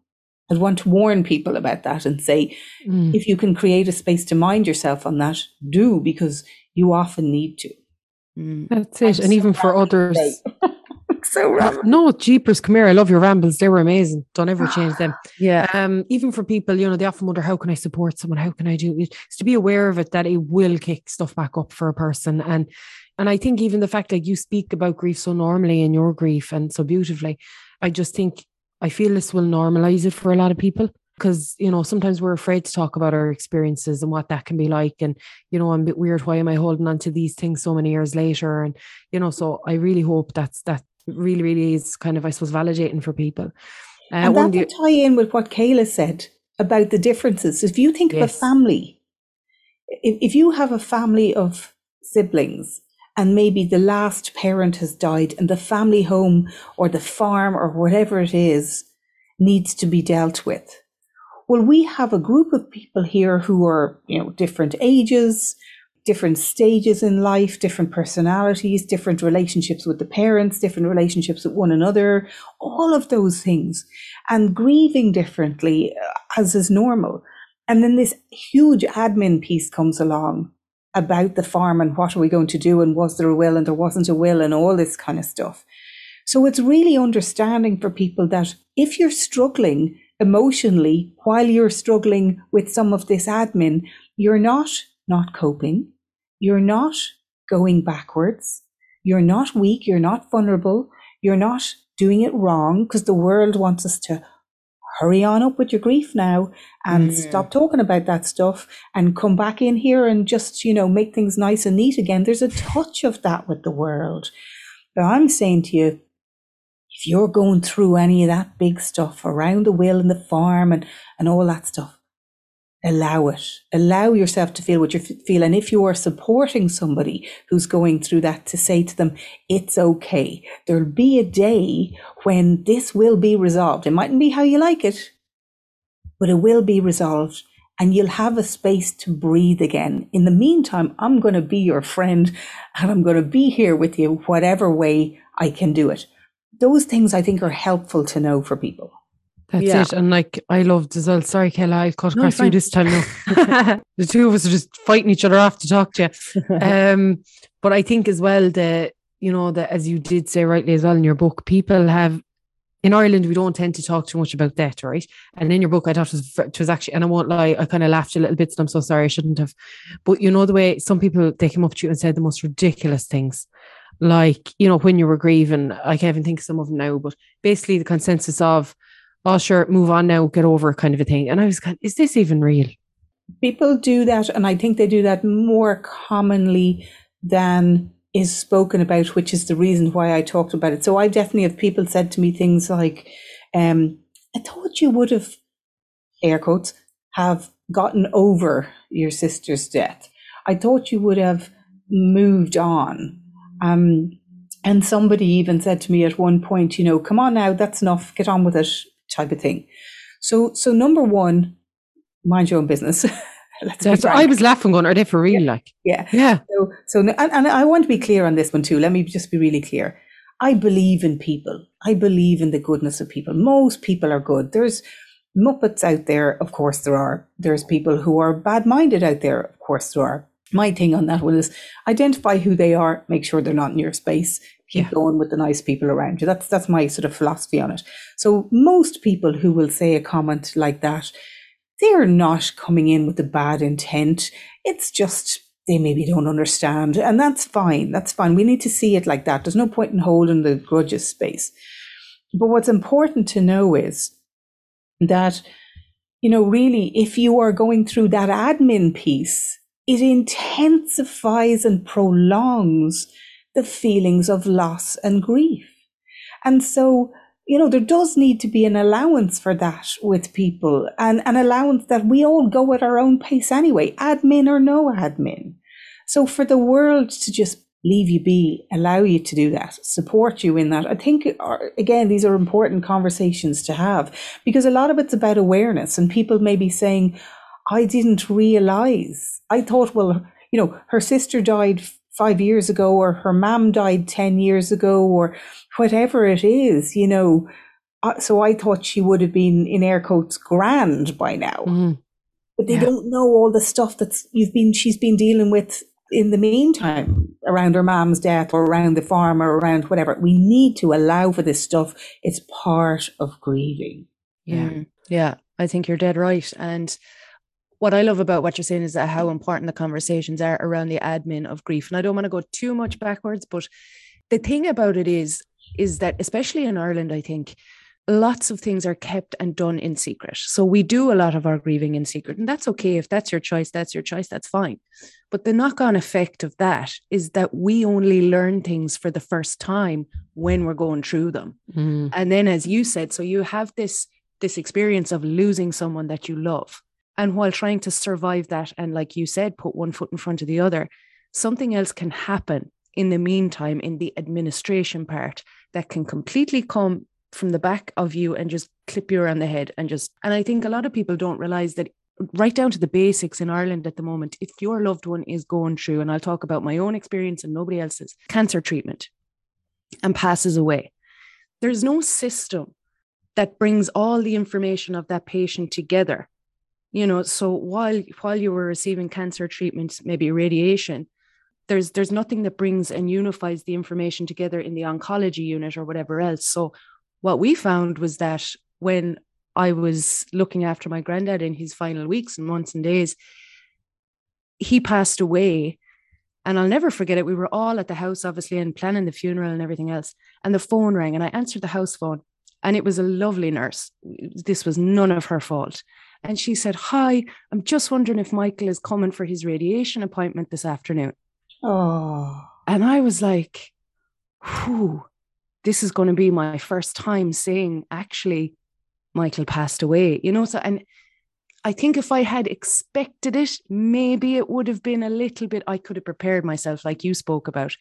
I'd want to warn people about that and say, mm. if you can create a space to mind yourself on that, do, because you often need to. Mm. That's it. I'm and so even for others. So ramble. No, jeepers, come here. I love your rambles. They were amazing. Don't ever change them. Yeah. Um, even for people, you know, they often wonder, how can I support someone? How can I do it? It's to be aware of it, that it will kick stuff back up for a person. And, and I think even the fact that you speak about grief so normally in your grief and so beautifully, I just think, I feel this will normalize it for a lot of people. Because, you know, sometimes we're afraid to talk about our experiences and what that can be like. And, you know, I'm a bit weird. Why am I holding on to these things so many years later? And, you know, so I really hope that's that. really really is kind of, I suppose, validating for people. Uh, and that would tie in with what Kayla said about the differences. If you think yes. of a family, if, if you have a family of siblings and maybe the last parent has died and the family home or the farm or whatever it is needs to be dealt with, well, we have a group of people here who are, you know, different ages, different stages in life, different personalities, different relationships with the parents, different relationships with one another, all of those things, and grieving differently, as is normal. And then this huge admin piece comes along about the farm and what are we going to do, and was there a will and there wasn't a will, and all this kind of stuff. So it's really understanding for people that if you're struggling emotionally while you're struggling with some of this admin, you're not not coping. You're not going backwards. You're not weak. You're not vulnerable. You're not doing it wrong, because the world wants us to hurry on up with your grief now and yeah. stop talking about that stuff and come back in here and just, you know, make things nice and neat again. There's a touch of that with the world. But I'm saying to you, if you're going through any of that big stuff around the will and the farm and, and all that stuff, allow it. Allow yourself to feel what you feel. And if you are supporting somebody who's going through that, to say to them, it's okay. There'll be a day when this will be resolved. It mightn't be how you like it, but it will be resolved. And you'll have a space to breathe again. In the meantime, I'm going to be your friend and I'm going to be here with you whatever way I can do it. Those things, I think, are helpful to know for people. That's yeah. it. And like, I loved as well. Sorry, Kayla, I've cut across no, you this time now. The two of us are just fighting each other off to talk to you. Um, but I think as well that, you know, that as you did say rightly as well in your book, people have, in Ireland, we don't tend to talk too much about that, right? And in your book, I thought it was, it was actually, and I won't lie, I kind of laughed a little bit, and I'm so sorry, I shouldn't have. But you know, the way some people, they came up to you and said the most ridiculous things. Like, you know, when you were grieving, I can't even think of some of them now, but basically the consensus of, oh, sure, move on now, get over it kind of a thing. And I was kind of, is this even real? People do that. And I think they do that more commonly than is spoken about, which is the reason why I talked about it. So I definitely have people said to me things like, um, I thought you would have, air quotes, have gotten over your sister's death. I thought you would have moved on. Um, and somebody even said to me at one point, you know, come on now, that's enough, get on with it, type of thing. So, so number one, mind your own business. Let's that's, I was laughing going, are they for real? Yeah. Like, yeah. yeah. So, so and, and I want to be clear on this one too. Let me just be really clear. I believe in people. I believe in the goodness of people. Most people are good. There's muppets out there. Of course there are. There's people who are bad-minded out there. Of course there are. My thing on that one is identify who they are, make sure they're not in your space, keep yeah. going with the nice people around you. That's that's my sort of philosophy on it. So most people who will say a comment like that, they're not coming in with a bad intent. It's just they maybe don't understand. And that's fine. That's fine. We need to see it like that. There's no point in holding the grudges space. But what's important to know is that, you know, really, if you are going through that admin piece, it intensifies and prolongs the feelings of loss and grief. And so, you know, there does need to be an allowance for that with people, and an allowance that we all go at our own pace anyway, admin or no admin. So for the world to just leave you be, allow you to do that, support you in that, I think, again, these are important conversations to have, because a lot of it's about awareness, and people may be saying, I didn't realize. I thought, well, you know, her sister died five years ago, or her mom died ten years ago, or whatever it is, you know. So I thought she would have been, in air quotes, grand by now. Mm-hmm. But they yeah. don't know all the stuff that's you've been, she's been dealing with in the meantime around her mom's death, or around the farm, or around whatever. We need to allow for this stuff. It's part of grieving. Yeah. Mm. Yeah. I think you're dead right. And what I love about what you're saying is that how important the conversations are around the admin of grief. And I don't want to go too much backwards, but the thing about it is, is that especially in Ireland, I think lots of things are kept and done in secret. So we do a lot of our grieving in secret, and that's okay. If that's your choice, that's your choice, that's fine. But the knock-on effect of that is that we only learn things for the first time when we're going through them. Mm. And then, as you said, so you have this, this experience of losing someone that you love. And while trying to survive that, and like you said, put one foot in front of the other, something else can happen in the meantime in the administration part that can completely come from the back of you and just clip you around the head. And just, and I think a lot of people don't realize that right down to the basics in Ireland at the moment, if your loved one is going through, and I'll talk about my own experience and nobody else's, cancer treatment and passes away, there's no system that brings all the information of that patient together. You know, so while while you were receiving cancer treatment, maybe radiation, there's there's nothing that brings and unifies the information together in the oncology unit or whatever else. So what we found was that when I was looking after my granddad in his final weeks and months and days. He passed away, and I'll never forget it. We were all at the house, obviously, and planning the funeral and everything else. And the phone rang, and I answered the house phone, and it was a lovely nurse. This was none of her fault. And she said, "Hi, I'm just wondering if Michael is coming for his radiation appointment this afternoon." Oh. And I was like, whew, this is going to be my first time saying, actually, Michael passed away, you know. So, and I think if I had expected it, maybe it would have been a little bit, I could have prepared myself, like you spoke about.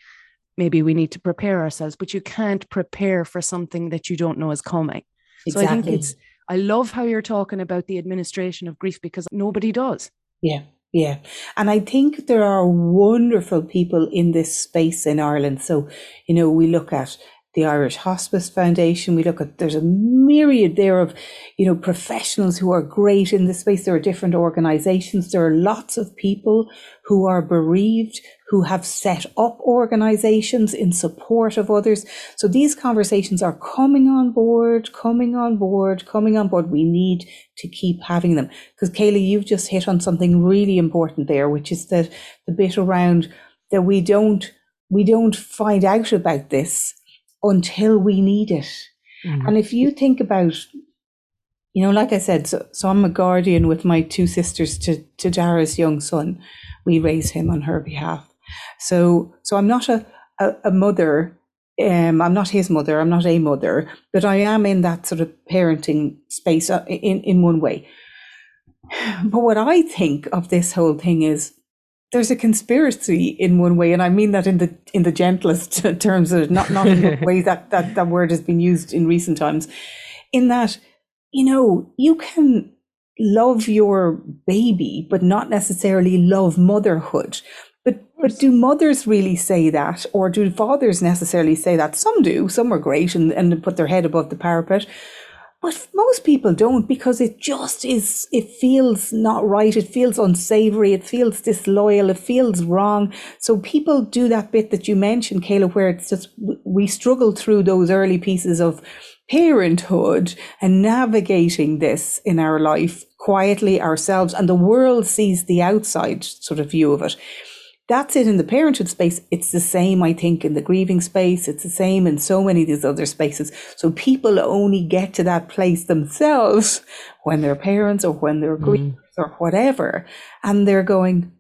Maybe we need to prepare ourselves, but you can't prepare for something that you don't know is coming. Exactly. So I think it's, I love how you're talking about the administration of grief, because nobody does. Yeah, yeah. And I think there are wonderful people in this space in Ireland. So, you know, we look at the Irish Hospice Foundation. We look at, there's a myriad there of, you know, professionals who are great in this space. There are different organizations. There are lots of people who are bereaved, who have set up organizations in support of others. So these conversations are coming on board, coming on board, coming on board. We need to keep having them. Because Kayla, you've just hit on something really important there, which is that the bit around that we don't, we don't find out about this until we need it. Mm-hmm. And if you think about, you know, like I said, so, so I'm a guardian with my two sisters to, to Dara's young son. We raise him on her behalf. So so I'm not a, a, a mother. Um, I'm not his mother. I'm not a mother, but I am in that sort of parenting space in, in one way. But what I think of this whole thing is, there's a conspiracy in one way, and I mean that in the in the gentlest terms, not not in the way that, that that word has been used in recent times, in that, you know, you can love your baby, but not necessarily love motherhood. But but do mothers really say that, or do fathers necessarily say that? Some do, some are great and, and put their head above the parapet. But most people don't, because it just is, it feels not right. It feels unsavory. It feels disloyal. It feels wrong. So people do that bit that you mentioned, Kayla, where it's just, we struggle through those early pieces of parenthood and navigating this in our life quietly ourselves. And the world sees the outside sort of view of it. That's it in the parenthood space. It's the same, I think, in the grieving space. It's the same in so many of these other spaces. So people only get to that place themselves when they're parents or when they're grievers mm-hmm. or whatever. And they're going,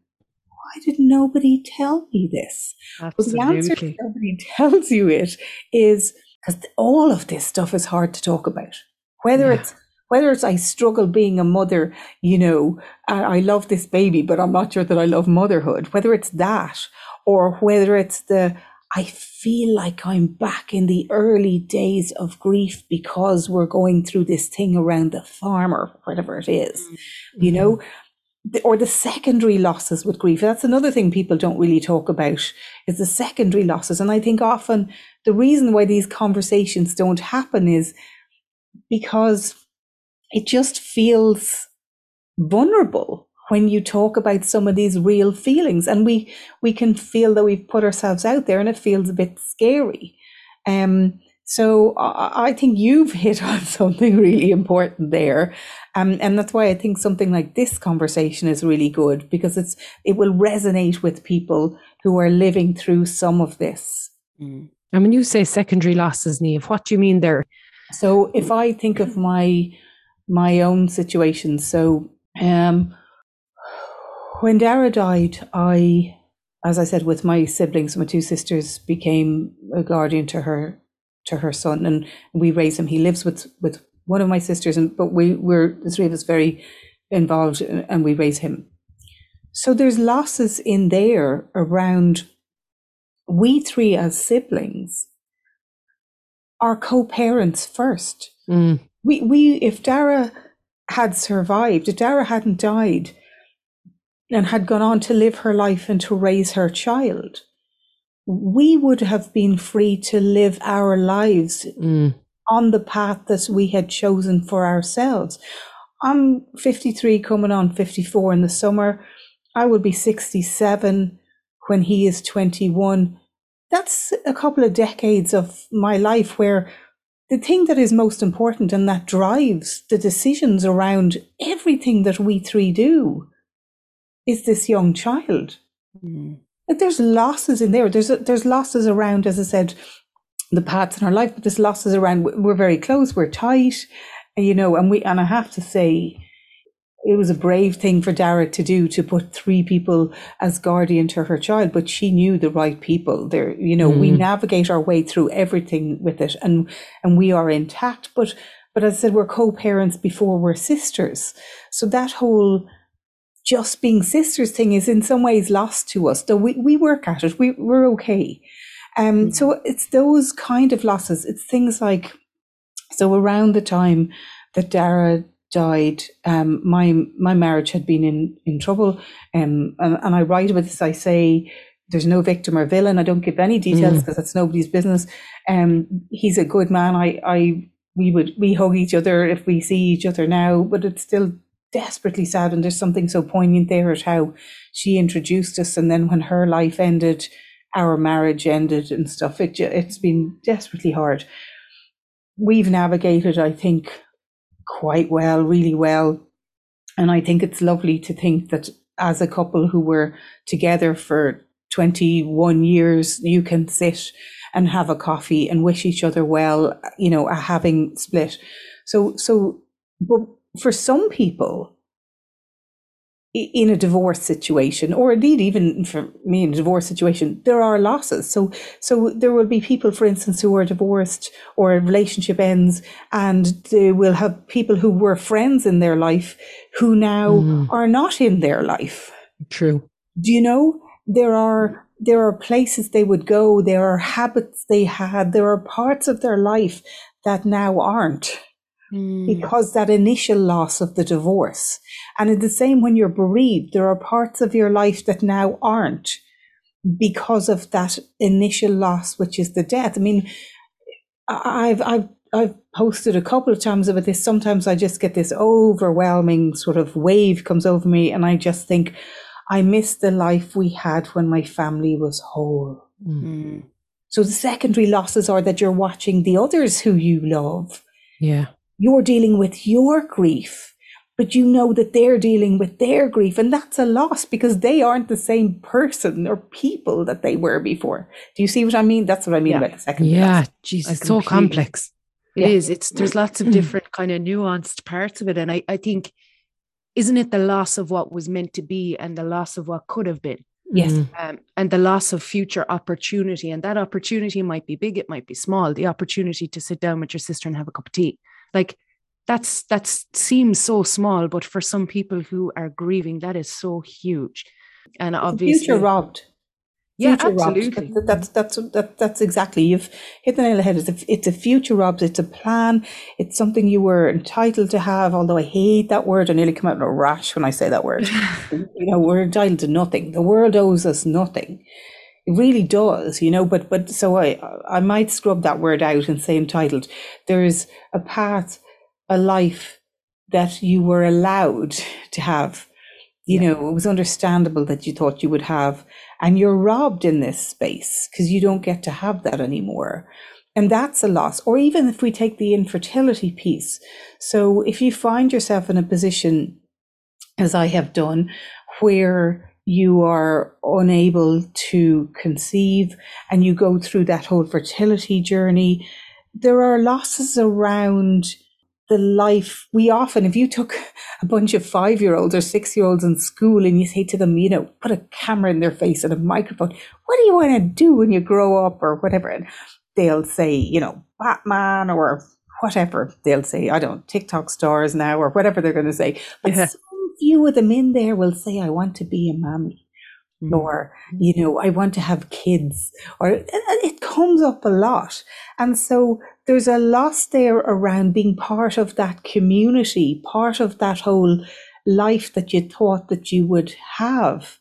why did nobody tell me this? Absolutely. Well, the answer to nobody tells you it is because all of this stuff is hard to talk about. Whether yeah. it's Whether it's I struggle being a mother, you know, I, I love this baby, but I'm not sure that I love motherhood. Whether it's that, or whether it's the, I feel like I'm back in the early days of grief because we're going through this thing around the farm or whatever it is, mm-hmm. you know, the, or the secondary losses with grief. That's another thing people don't really talk about, is the secondary losses. And I think often the reason why these conversations don't happen is because it just feels vulnerable when you talk about some of these real feelings, and we we can feel that we've put ourselves out there, and it feels a bit scary. Um, so I, I think you've hit on something really important there, um, and that's why I think something like this conversation is really good, because it's it will resonate with people who are living through some of this. Mm. And when you say secondary losses, Niamh, what do you mean there? So if I think of my my own situation. So um, when Dara died, I, as I said, with my siblings, my two sisters, became a guardian to her, to her son, and we raised him. He lives with with one of my sisters, and but we were the three of us very involved, and we raised him. So there's losses in there around. We three as siblings are co-parents first. Mm. We, we, if Dara had survived, if Dara hadn't died and had gone on to live her life and to raise her child, we would have been free to live our lives mm. on the path that we had chosen for ourselves. I'm fifty-three, coming on fifty-four in the summer. I would be sixty-seven when he is twenty-one. That's a couple of decades of my life where the thing that is most important and that drives the decisions around everything that we three do is this young child. Mm. Like there's losses in there. There's, there's losses around, as I said, the paths in our life, but there's losses around, we're very close, we're tight, you know, and we, and I have to say, it was a brave thing for Dara to do, to put three people as guardian to her child, but she knew the right people there. You know, mm. we navigate our way through everything with it, and, and we are intact. But, but as I said, we're co-parents before we're sisters. So that whole just being sisters thing is in some ways lost to us, though we, we work at it. We, we're okay. Um, mm. So it's those kind of losses. It's things like, so around the time that Dara died, um, my my marriage had been in, in trouble. Um, and, and I write about this. I say, there's no victim or villain. I don't give any details because mm. that's nobody's business. Um, he's a good man. I, I we would we hug each other if we see each other now, but it's still desperately sad. And there's something so poignant there at how she introduced us. And then when her life ended, our marriage ended and stuff. It, it's been desperately hard. We've navigated, I think, quite well, really well. And I think it's lovely to think that as a couple who were together for twenty-one years, you can sit and have a coffee and wish each other well, you know, having split. So, so, but for some people in a divorce situation, or indeed even for me in a divorce situation, there are losses. So, so there will be people, for instance, who are divorced or a relationship ends, and they will have people who were friends in their life who now mm. are not in their life. True. Do you know, there are, there are places they would go. There are habits they had. There are parts of their life that now aren't. Because that initial loss of the divorce. And in the same, when you're bereaved, there are parts of your life that now aren't because of that initial loss, which is the death. I mean, I've, I've, I've posted a couple of times about this. Sometimes I just get this overwhelming sort of wave comes over me, and I just think, I miss the life we had when my family was whole. Mm-hmm. So the secondary losses are that you're watching the others who you love. Yeah. You're dealing with your grief, but you know that they're dealing with their grief. And that's a loss because they aren't the same person or people that they were before. Do you see what I mean? That's what I mean yeah. about the second. Yeah, Jesus, it's so complex. It yeah. is. It's There's lots of different kind of nuanced parts of it. And I, I think, isn't it the loss of what was meant to be and the loss of what could have been? Yes. Um, and the loss of future opportunity. And that opportunity might be big, it might be small. The opportunity to sit down with your sister and have a cup of tea. Like that's, that's seems so small, but for some people who are grieving, that is so huge. And obviously future robbed. Yeah, future absolutely. Robbed. That's, that's, that's, that's exactly, you've hit the nail on the head. It's a, it's a future robbed. It's a plan. It's something you were entitled to have. Although I hate that word. I nearly come out in a rash when I say that word. You know, we're entitled to nothing. The world owes us nothing. It really does, you know, but but so I I might scrub that word out and say entitled. There is a path, a life that you were allowed to have. You yeah. know, it was understandable that you thought you would have, and you're robbed in this space because you don't get to have that anymore. And that's a loss. Or even if we take the infertility piece. So if you find yourself in a position, as I have done, where you are unable to conceive and you go through that whole fertility journey, there are losses around the life. We often, if you took a bunch of five-year-olds or six-year-olds in school and you say to them, you know, put a camera in their face and a microphone, what do you want to do when you grow up or whatever? And they'll say, you know, Batman or whatever. They'll say, I don't know, TikTok stars now or whatever they're going to say. But yeah. few of them in there will say, I want to be a mommy, mm-hmm. or, you know, I want to have kids, or and it comes up a lot. And so there's a loss there around being part of that community, part of that whole life that you thought that you would have.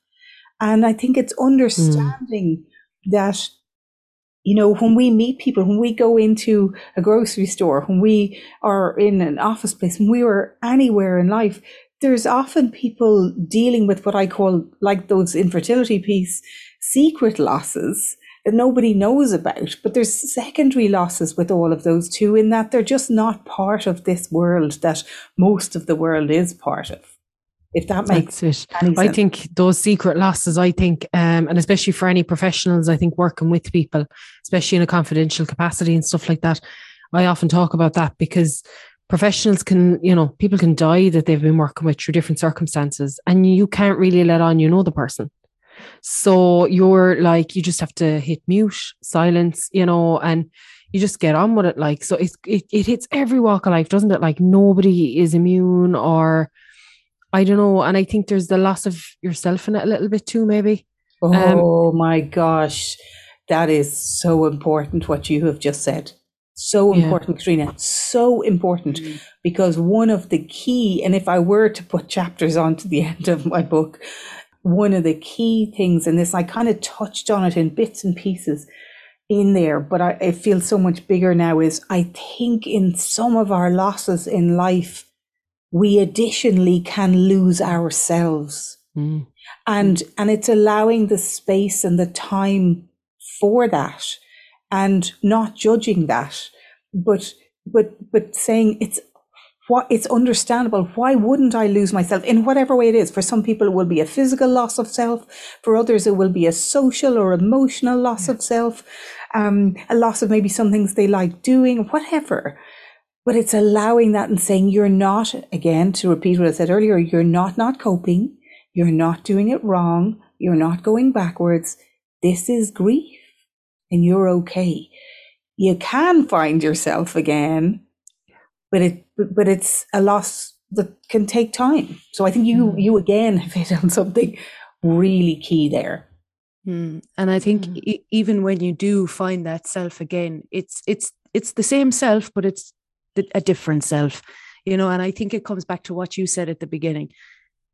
And I think it's understanding mm. that, you know, when we meet people, when we go into a grocery store, when we are in an office place, when we are anywhere in life, there's often people dealing with what I call, like those infertility piece, secret losses that nobody knows about. But there's secondary losses with all of those too, in that they're just not part of this world that most of the world is part of. If that makes That's it. Any sense. I think those secret losses, I think, um, and especially for any professionals, I think working with people, especially in a confidential capacity and stuff like that, I often talk about that because professionals can, you know, people can die that they've been working with through different circumstances, and you can't really let on you know the person. So you're like, you just have to hit mute, silence, you know, and you just get on with it. Like, so it's, it, it hits every walk of life, doesn't it? Like nobody is immune, or... I don't know. And I think there's the loss of yourself in it a little bit too, maybe. Oh um, my gosh. That is so important, what you have just said. So important, yeah. Katrina. So important. Mm. Because one of the key, and if I were to put chapters onto the end of my book, one of the key things in this, I kind of touched on it in bits and pieces in there, but I, I feel so much bigger now, is I think in some of our losses in life, we additionally can lose ourselves. Mm. And and it's allowing the space and the time for that, and not judging that, but but but saying it's what it's understandable. Why wouldn't I lose myself in whatever way it is? For some people, it will be a physical loss of self. For others, it will be a social or emotional loss yeah. of self, um, a loss of maybe some things they like doing, whatever. But it's allowing that and saying you're not, again, to repeat what I said earlier, you're not not coping, you're not doing it wrong, you're not going backwards. This is grief and you're okay. You can find yourself again, but it but it's a loss that can take time. So I think you, you again have hit on something really key there. Mm. And I think mm. e- even when you do find that self again, it's it's it's the same self, but it's a different self, you know. And I think it comes back to what you said at the beginning.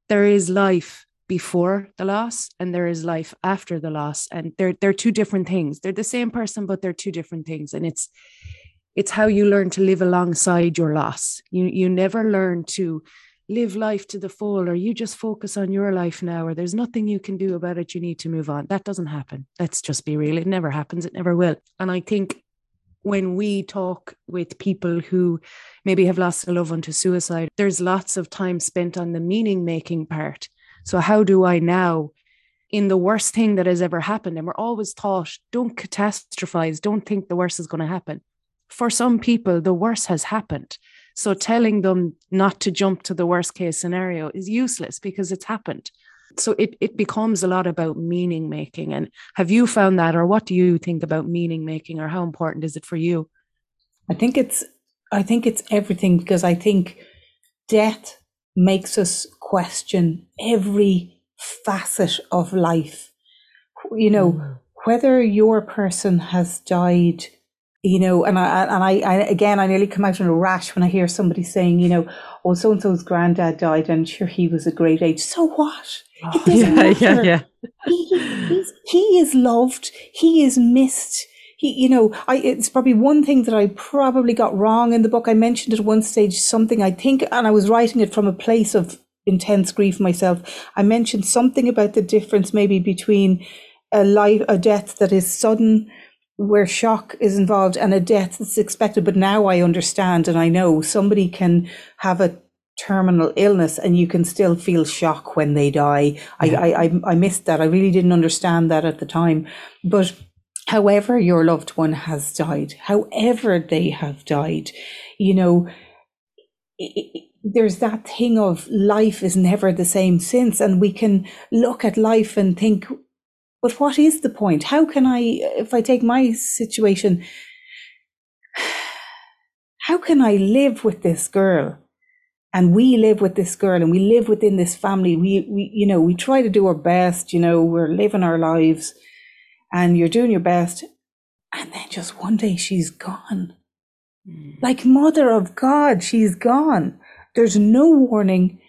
There is life before the loss and there is life after the loss, and they're they're two different things. They're the same person, but they're two different things. And it's it's how you learn to live alongside your loss. You you never learn to live life to the full, or you just focus on your life now, or there's nothing you can do about it, you need to move on. That doesn't happen. Let's just be real. It never happens. It never will. And I think when we talk with people who maybe have lost a loved one to suicide, there's lots of time spent on the meaning-making part. So how do I now, in the worst thing that has ever happened, and we're always taught, don't catastrophize, don't think the worst is going to happen. For some people, the worst has happened. So telling them not to jump to the worst case scenario is useless because it's happened. So it, it becomes a lot about meaning making. And have you found that, or what do you think about meaning making, or how important is it for you? I think it's, I think it's everything, because I think death makes us question every facet of life. You know, mm. whether your person has died, you know, and I, and I, I, again, I nearly come out in a rash when I hear somebody saying, you know, oh, so-and-so's granddad died, and sure, he was a great age. So what? It doesn't yeah, matter. Yeah, yeah. He, he is loved. He is missed. He, you know, I, it's probably one thing that I probably got wrong in the book. I mentioned at one stage something, I think, and I was writing it from a place of intense grief myself. I mentioned something about the difference maybe between a life, a death that is sudden, where shock is involved, and a death that's expected. But now I understand, and I know somebody can have a terminal illness and you can still feel shock when they die. Yeah. I, I I missed that. I really didn't understand that at the time. But however your loved one has died, however they have died, you know, it, it, there's that thing of life is never the same since, and we can look at life and think, but what is the point? How can I, if I take my situation, how can I live with this girl? And we live with this girl, and we live within this family. We, we, you know, we try to do our best, you know, we're living our lives, and you're doing your best. And then just one day she's gone. Mm. Like, mother of God, she's gone. There's no warning.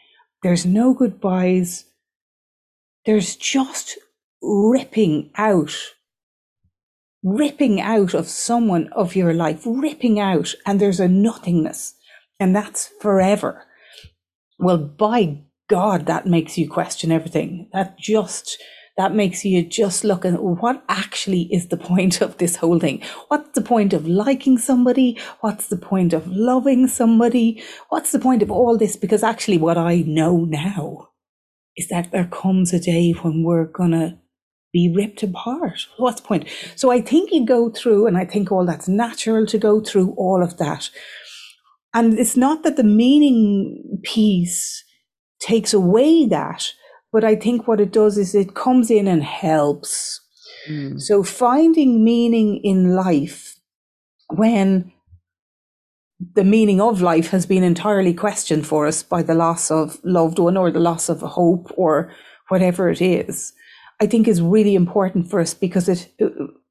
There's no goodbyes. There's just ripping out, ripping out of someone of your life, ripping out, and there's a nothingness, and that's forever. Well, by God, that makes you question everything. That just, that makes you just look at, well, what actually is the point of this whole thing? What's the point of liking somebody? What's the point of loving somebody? What's the point of all this? Because actually what I know now is that there comes a day when we're going to be ripped apart. What's the point? So I think you go through, and I think all that's natural to go through all of that. And it's not that the meaning piece takes away that, but I think what it does is it comes in and helps. Mm. So finding meaning in life when the meaning of life has been entirely questioned for us by the loss of loved one or the loss of hope or whatever it is, I think is really important for us, because it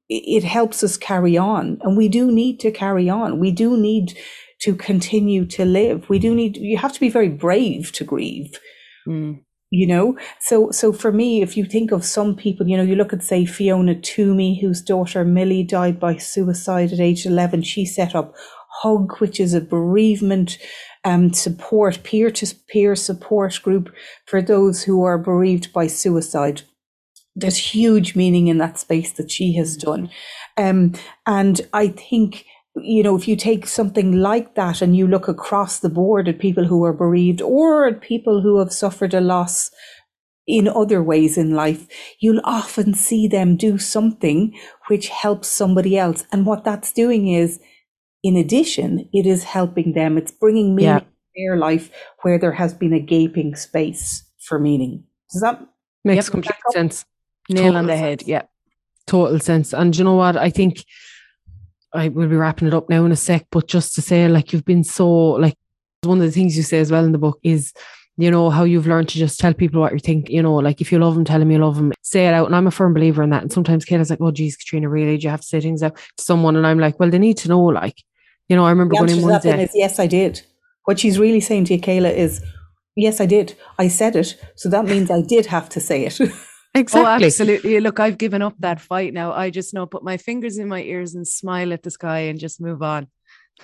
it helps us carry on. And we do need to carry on. We do need to continue to live. We do need, you have to be very brave to grieve, mm. you know? So so for me, if you think of some people, you know, you look at, say, Fiona Toomey, whose daughter Millie died by suicide at age eleven. She set up HUGG, which is a bereavement um, support, peer-to-peer support group for those who are bereaved by suicide. There's huge meaning in that space that she has done. Um, and I think, you know, if you take something like that and you look across the board at people who are bereaved or at people who have suffered a loss in other ways in life, you'll often see them do something which helps somebody else. And what that's doing is, in addition, it is helping them. It's bringing meaning yeah. to their life where there has been a gaping space for meaning. Does that make complete sense? Nail Total on the sense. head. Yeah. Total sense. And you know what? I think I will be wrapping it up now in a sec, but just to say, like, you've been so, like, one of the things you say as well in the book is, you know, how you've learned to just tell people what you think, you know, like, if you love them, tell them you love them, say it out. And I'm a firm believer in that. And sometimes Kayla's like, oh, geez, Katrina, really? Do you have to say things out to someone? And I'm like, well, they need to know, like, you know, I remember going in one day. Is, yes, I did. What she's really saying to you, Kayla, is, yes, I did. I said it. So that means I did have to say it. Exactly. Oh, absolutely. Look, I've given up that fight now. I just know, put my fingers in my ears and smile at the sky and just move on.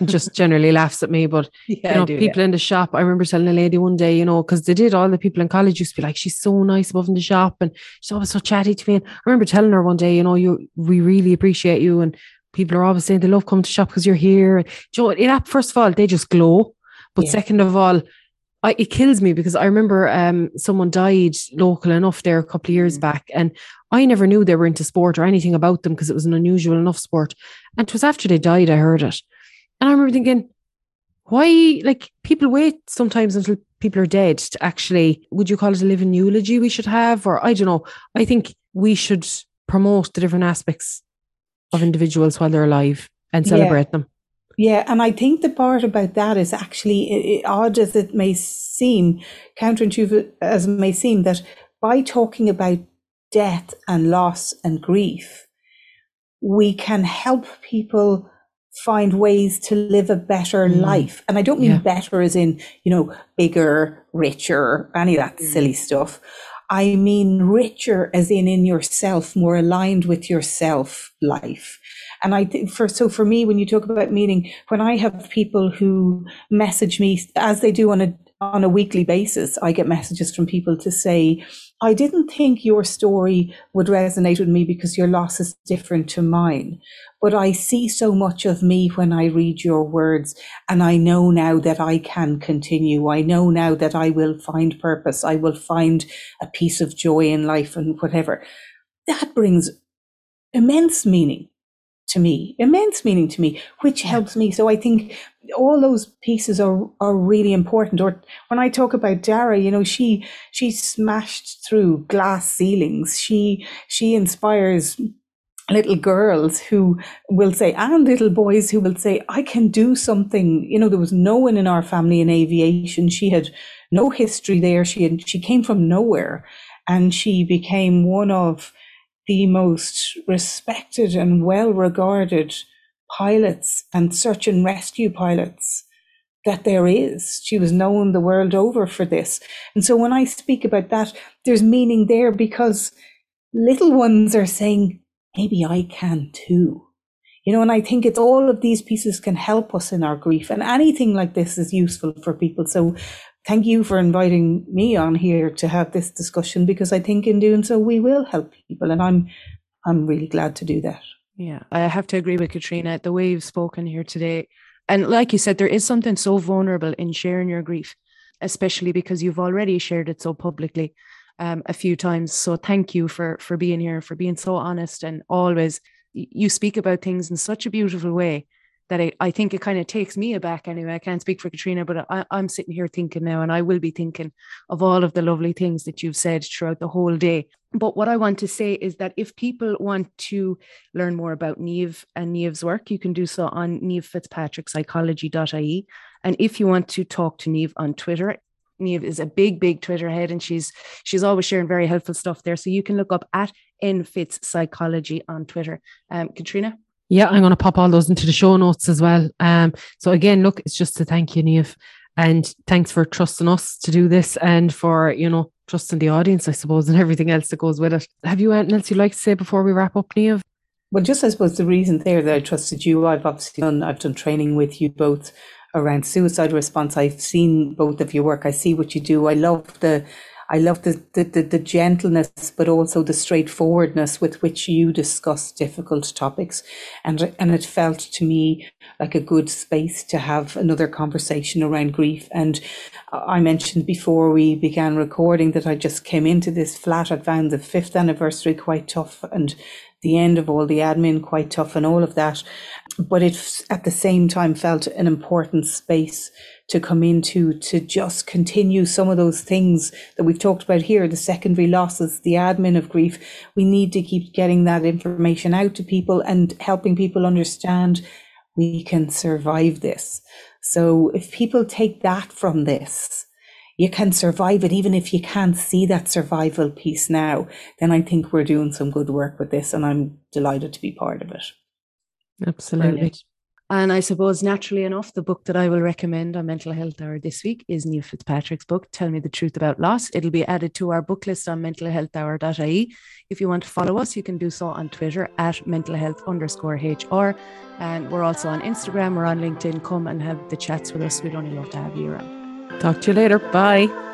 Just generally laughs at me. But yeah, you know, do, people yeah. in the shop, I remember telling a lady one day, you know, because they did, all the people in college used to be like, she's so nice above in the shop and she's always so chatty to me. And I remember telling her one day, you know, you we really appreciate you. And people are always saying they love coming to shop because you're here. And you know, first of all, they just glow. But yeah. second of all, I, it kills me because I remember um, someone died local enough there a couple of years mm. back, and I never knew they were into sport or anything about them because it was an unusual enough sport. And it was after they died, I heard it. And I remember thinking, why, like, people wait sometimes until people are dead to actually, would you call it a living eulogy we should have? Or I don't know. I think we should promote the different aspects of individuals while they're alive and celebrate yeah. them. Yeah, and I think the part about that is actually, it, it, odd as it may seem, counterintuitive as it may seem, that by talking about death and loss and grief, we can help people find ways to live a better mm. life. And I don't mean yeah. better as in, you know, bigger, richer, any of that mm. silly stuff. I mean richer as in in yourself, more aligned with yourself life. And I think for, so for me, when you talk about meaning, when I have people who message me as they do on a, on a weekly basis, I get messages from people to say, I didn't think your story would resonate with me because your loss is different to mine, but I see so much of me when I read your words, and I know now that I can continue. I know now that I will find purpose. I will find a piece of joy in life and whatever. That brings immense meaning. to me, immense meaning to me, which helps me. So I think all those pieces are are really important. Or when I talk about Dara, you know, she she smashed through glass ceilings. She she inspires little girls who will say, and little boys who will say, I can do something. You know, there was no one in our family in aviation. She had no history there. She had, she came from nowhere, and she became one of the most respected and well-regarded pilots and search and rescue pilots that there is. She was known the world over for this. And so when I speak about that, there's meaning there because little ones are saying, maybe I can too. You know, and I think it's all of these pieces can help us in our grief, and anything like this is useful for people. So thank you for inviting me on here to have this discussion, because I think in doing so, we will help people. And I'm I'm really glad to do that. Yeah, I have to agree with Katrina, the way you've spoken here today. And like you said, there is something so vulnerable in sharing your grief, especially because you've already shared it so publicly um, a few times. So thank you for, for being here, for being so honest. And always, you speak about things in such a beautiful way that I, I think it kind of takes me aback anyway. I can't speak for Katrina, but I, I'm sitting here thinking now, and I will be thinking of all of the lovely things that you've said throughout the whole day. But what I want to say is that if people want to learn more about Niamh and Niamh's work, you can do so on niamh fitzpatrick psychology dot I E. And if you want to talk to Niamh on Twitter, Niamh is a big, big Twitter head, and she's she's always sharing very helpful stuff there. So you can look up at nfitzpsychology on Twitter. Um, Katrina? Yeah, I'm going to pop all those into the show notes as well. Um, so again, look, it's just to thank you, Niamh, and thanks for trusting us to do this, and for, you know, trusting the audience, I suppose, and everything else that goes with it. Have you anything else you'd like to say before we wrap up, Niamh? Well, just I suppose the reason there that I trusted you, I've obviously done, I've done training with you both around suicide response. I've seen both of your work. I see what you do. I love the, I love the the, the, the gentleness, but also the straightforwardness with which you discuss difficult topics. And, and it felt to me like a good space to have another conversation around grief. And I mentioned before we began recording that I just came into this flat. I found the fifth anniversary quite tough, and the end of all the admin quite tough, and all of that. But it at the same time felt an important space to come into, to just continue some of those things that we've talked about here, the secondary losses, the admin of grief. We need to keep getting that information out to people and helping people understand we can survive this. So if people take that from this, you can survive it, even if you can't see that survival piece now, then I think we're doing some good work with this, and I'm delighted to be part of it. Absolutely. Brilliant. And I suppose naturally enough, the book that I will recommend on Mental Health Hour this week is Niamh Fitzpatrick's book, Tell Me the Truth About Loss. It'll be added to our book list on mental health hour dot I E. If you want to follow us, you can do so on Twitter at mentalhealth underscore HR. And we're also on Instagram, we're on LinkedIn. Come and have the chats with us. We'd only love to have you around. Talk to you later. Bye.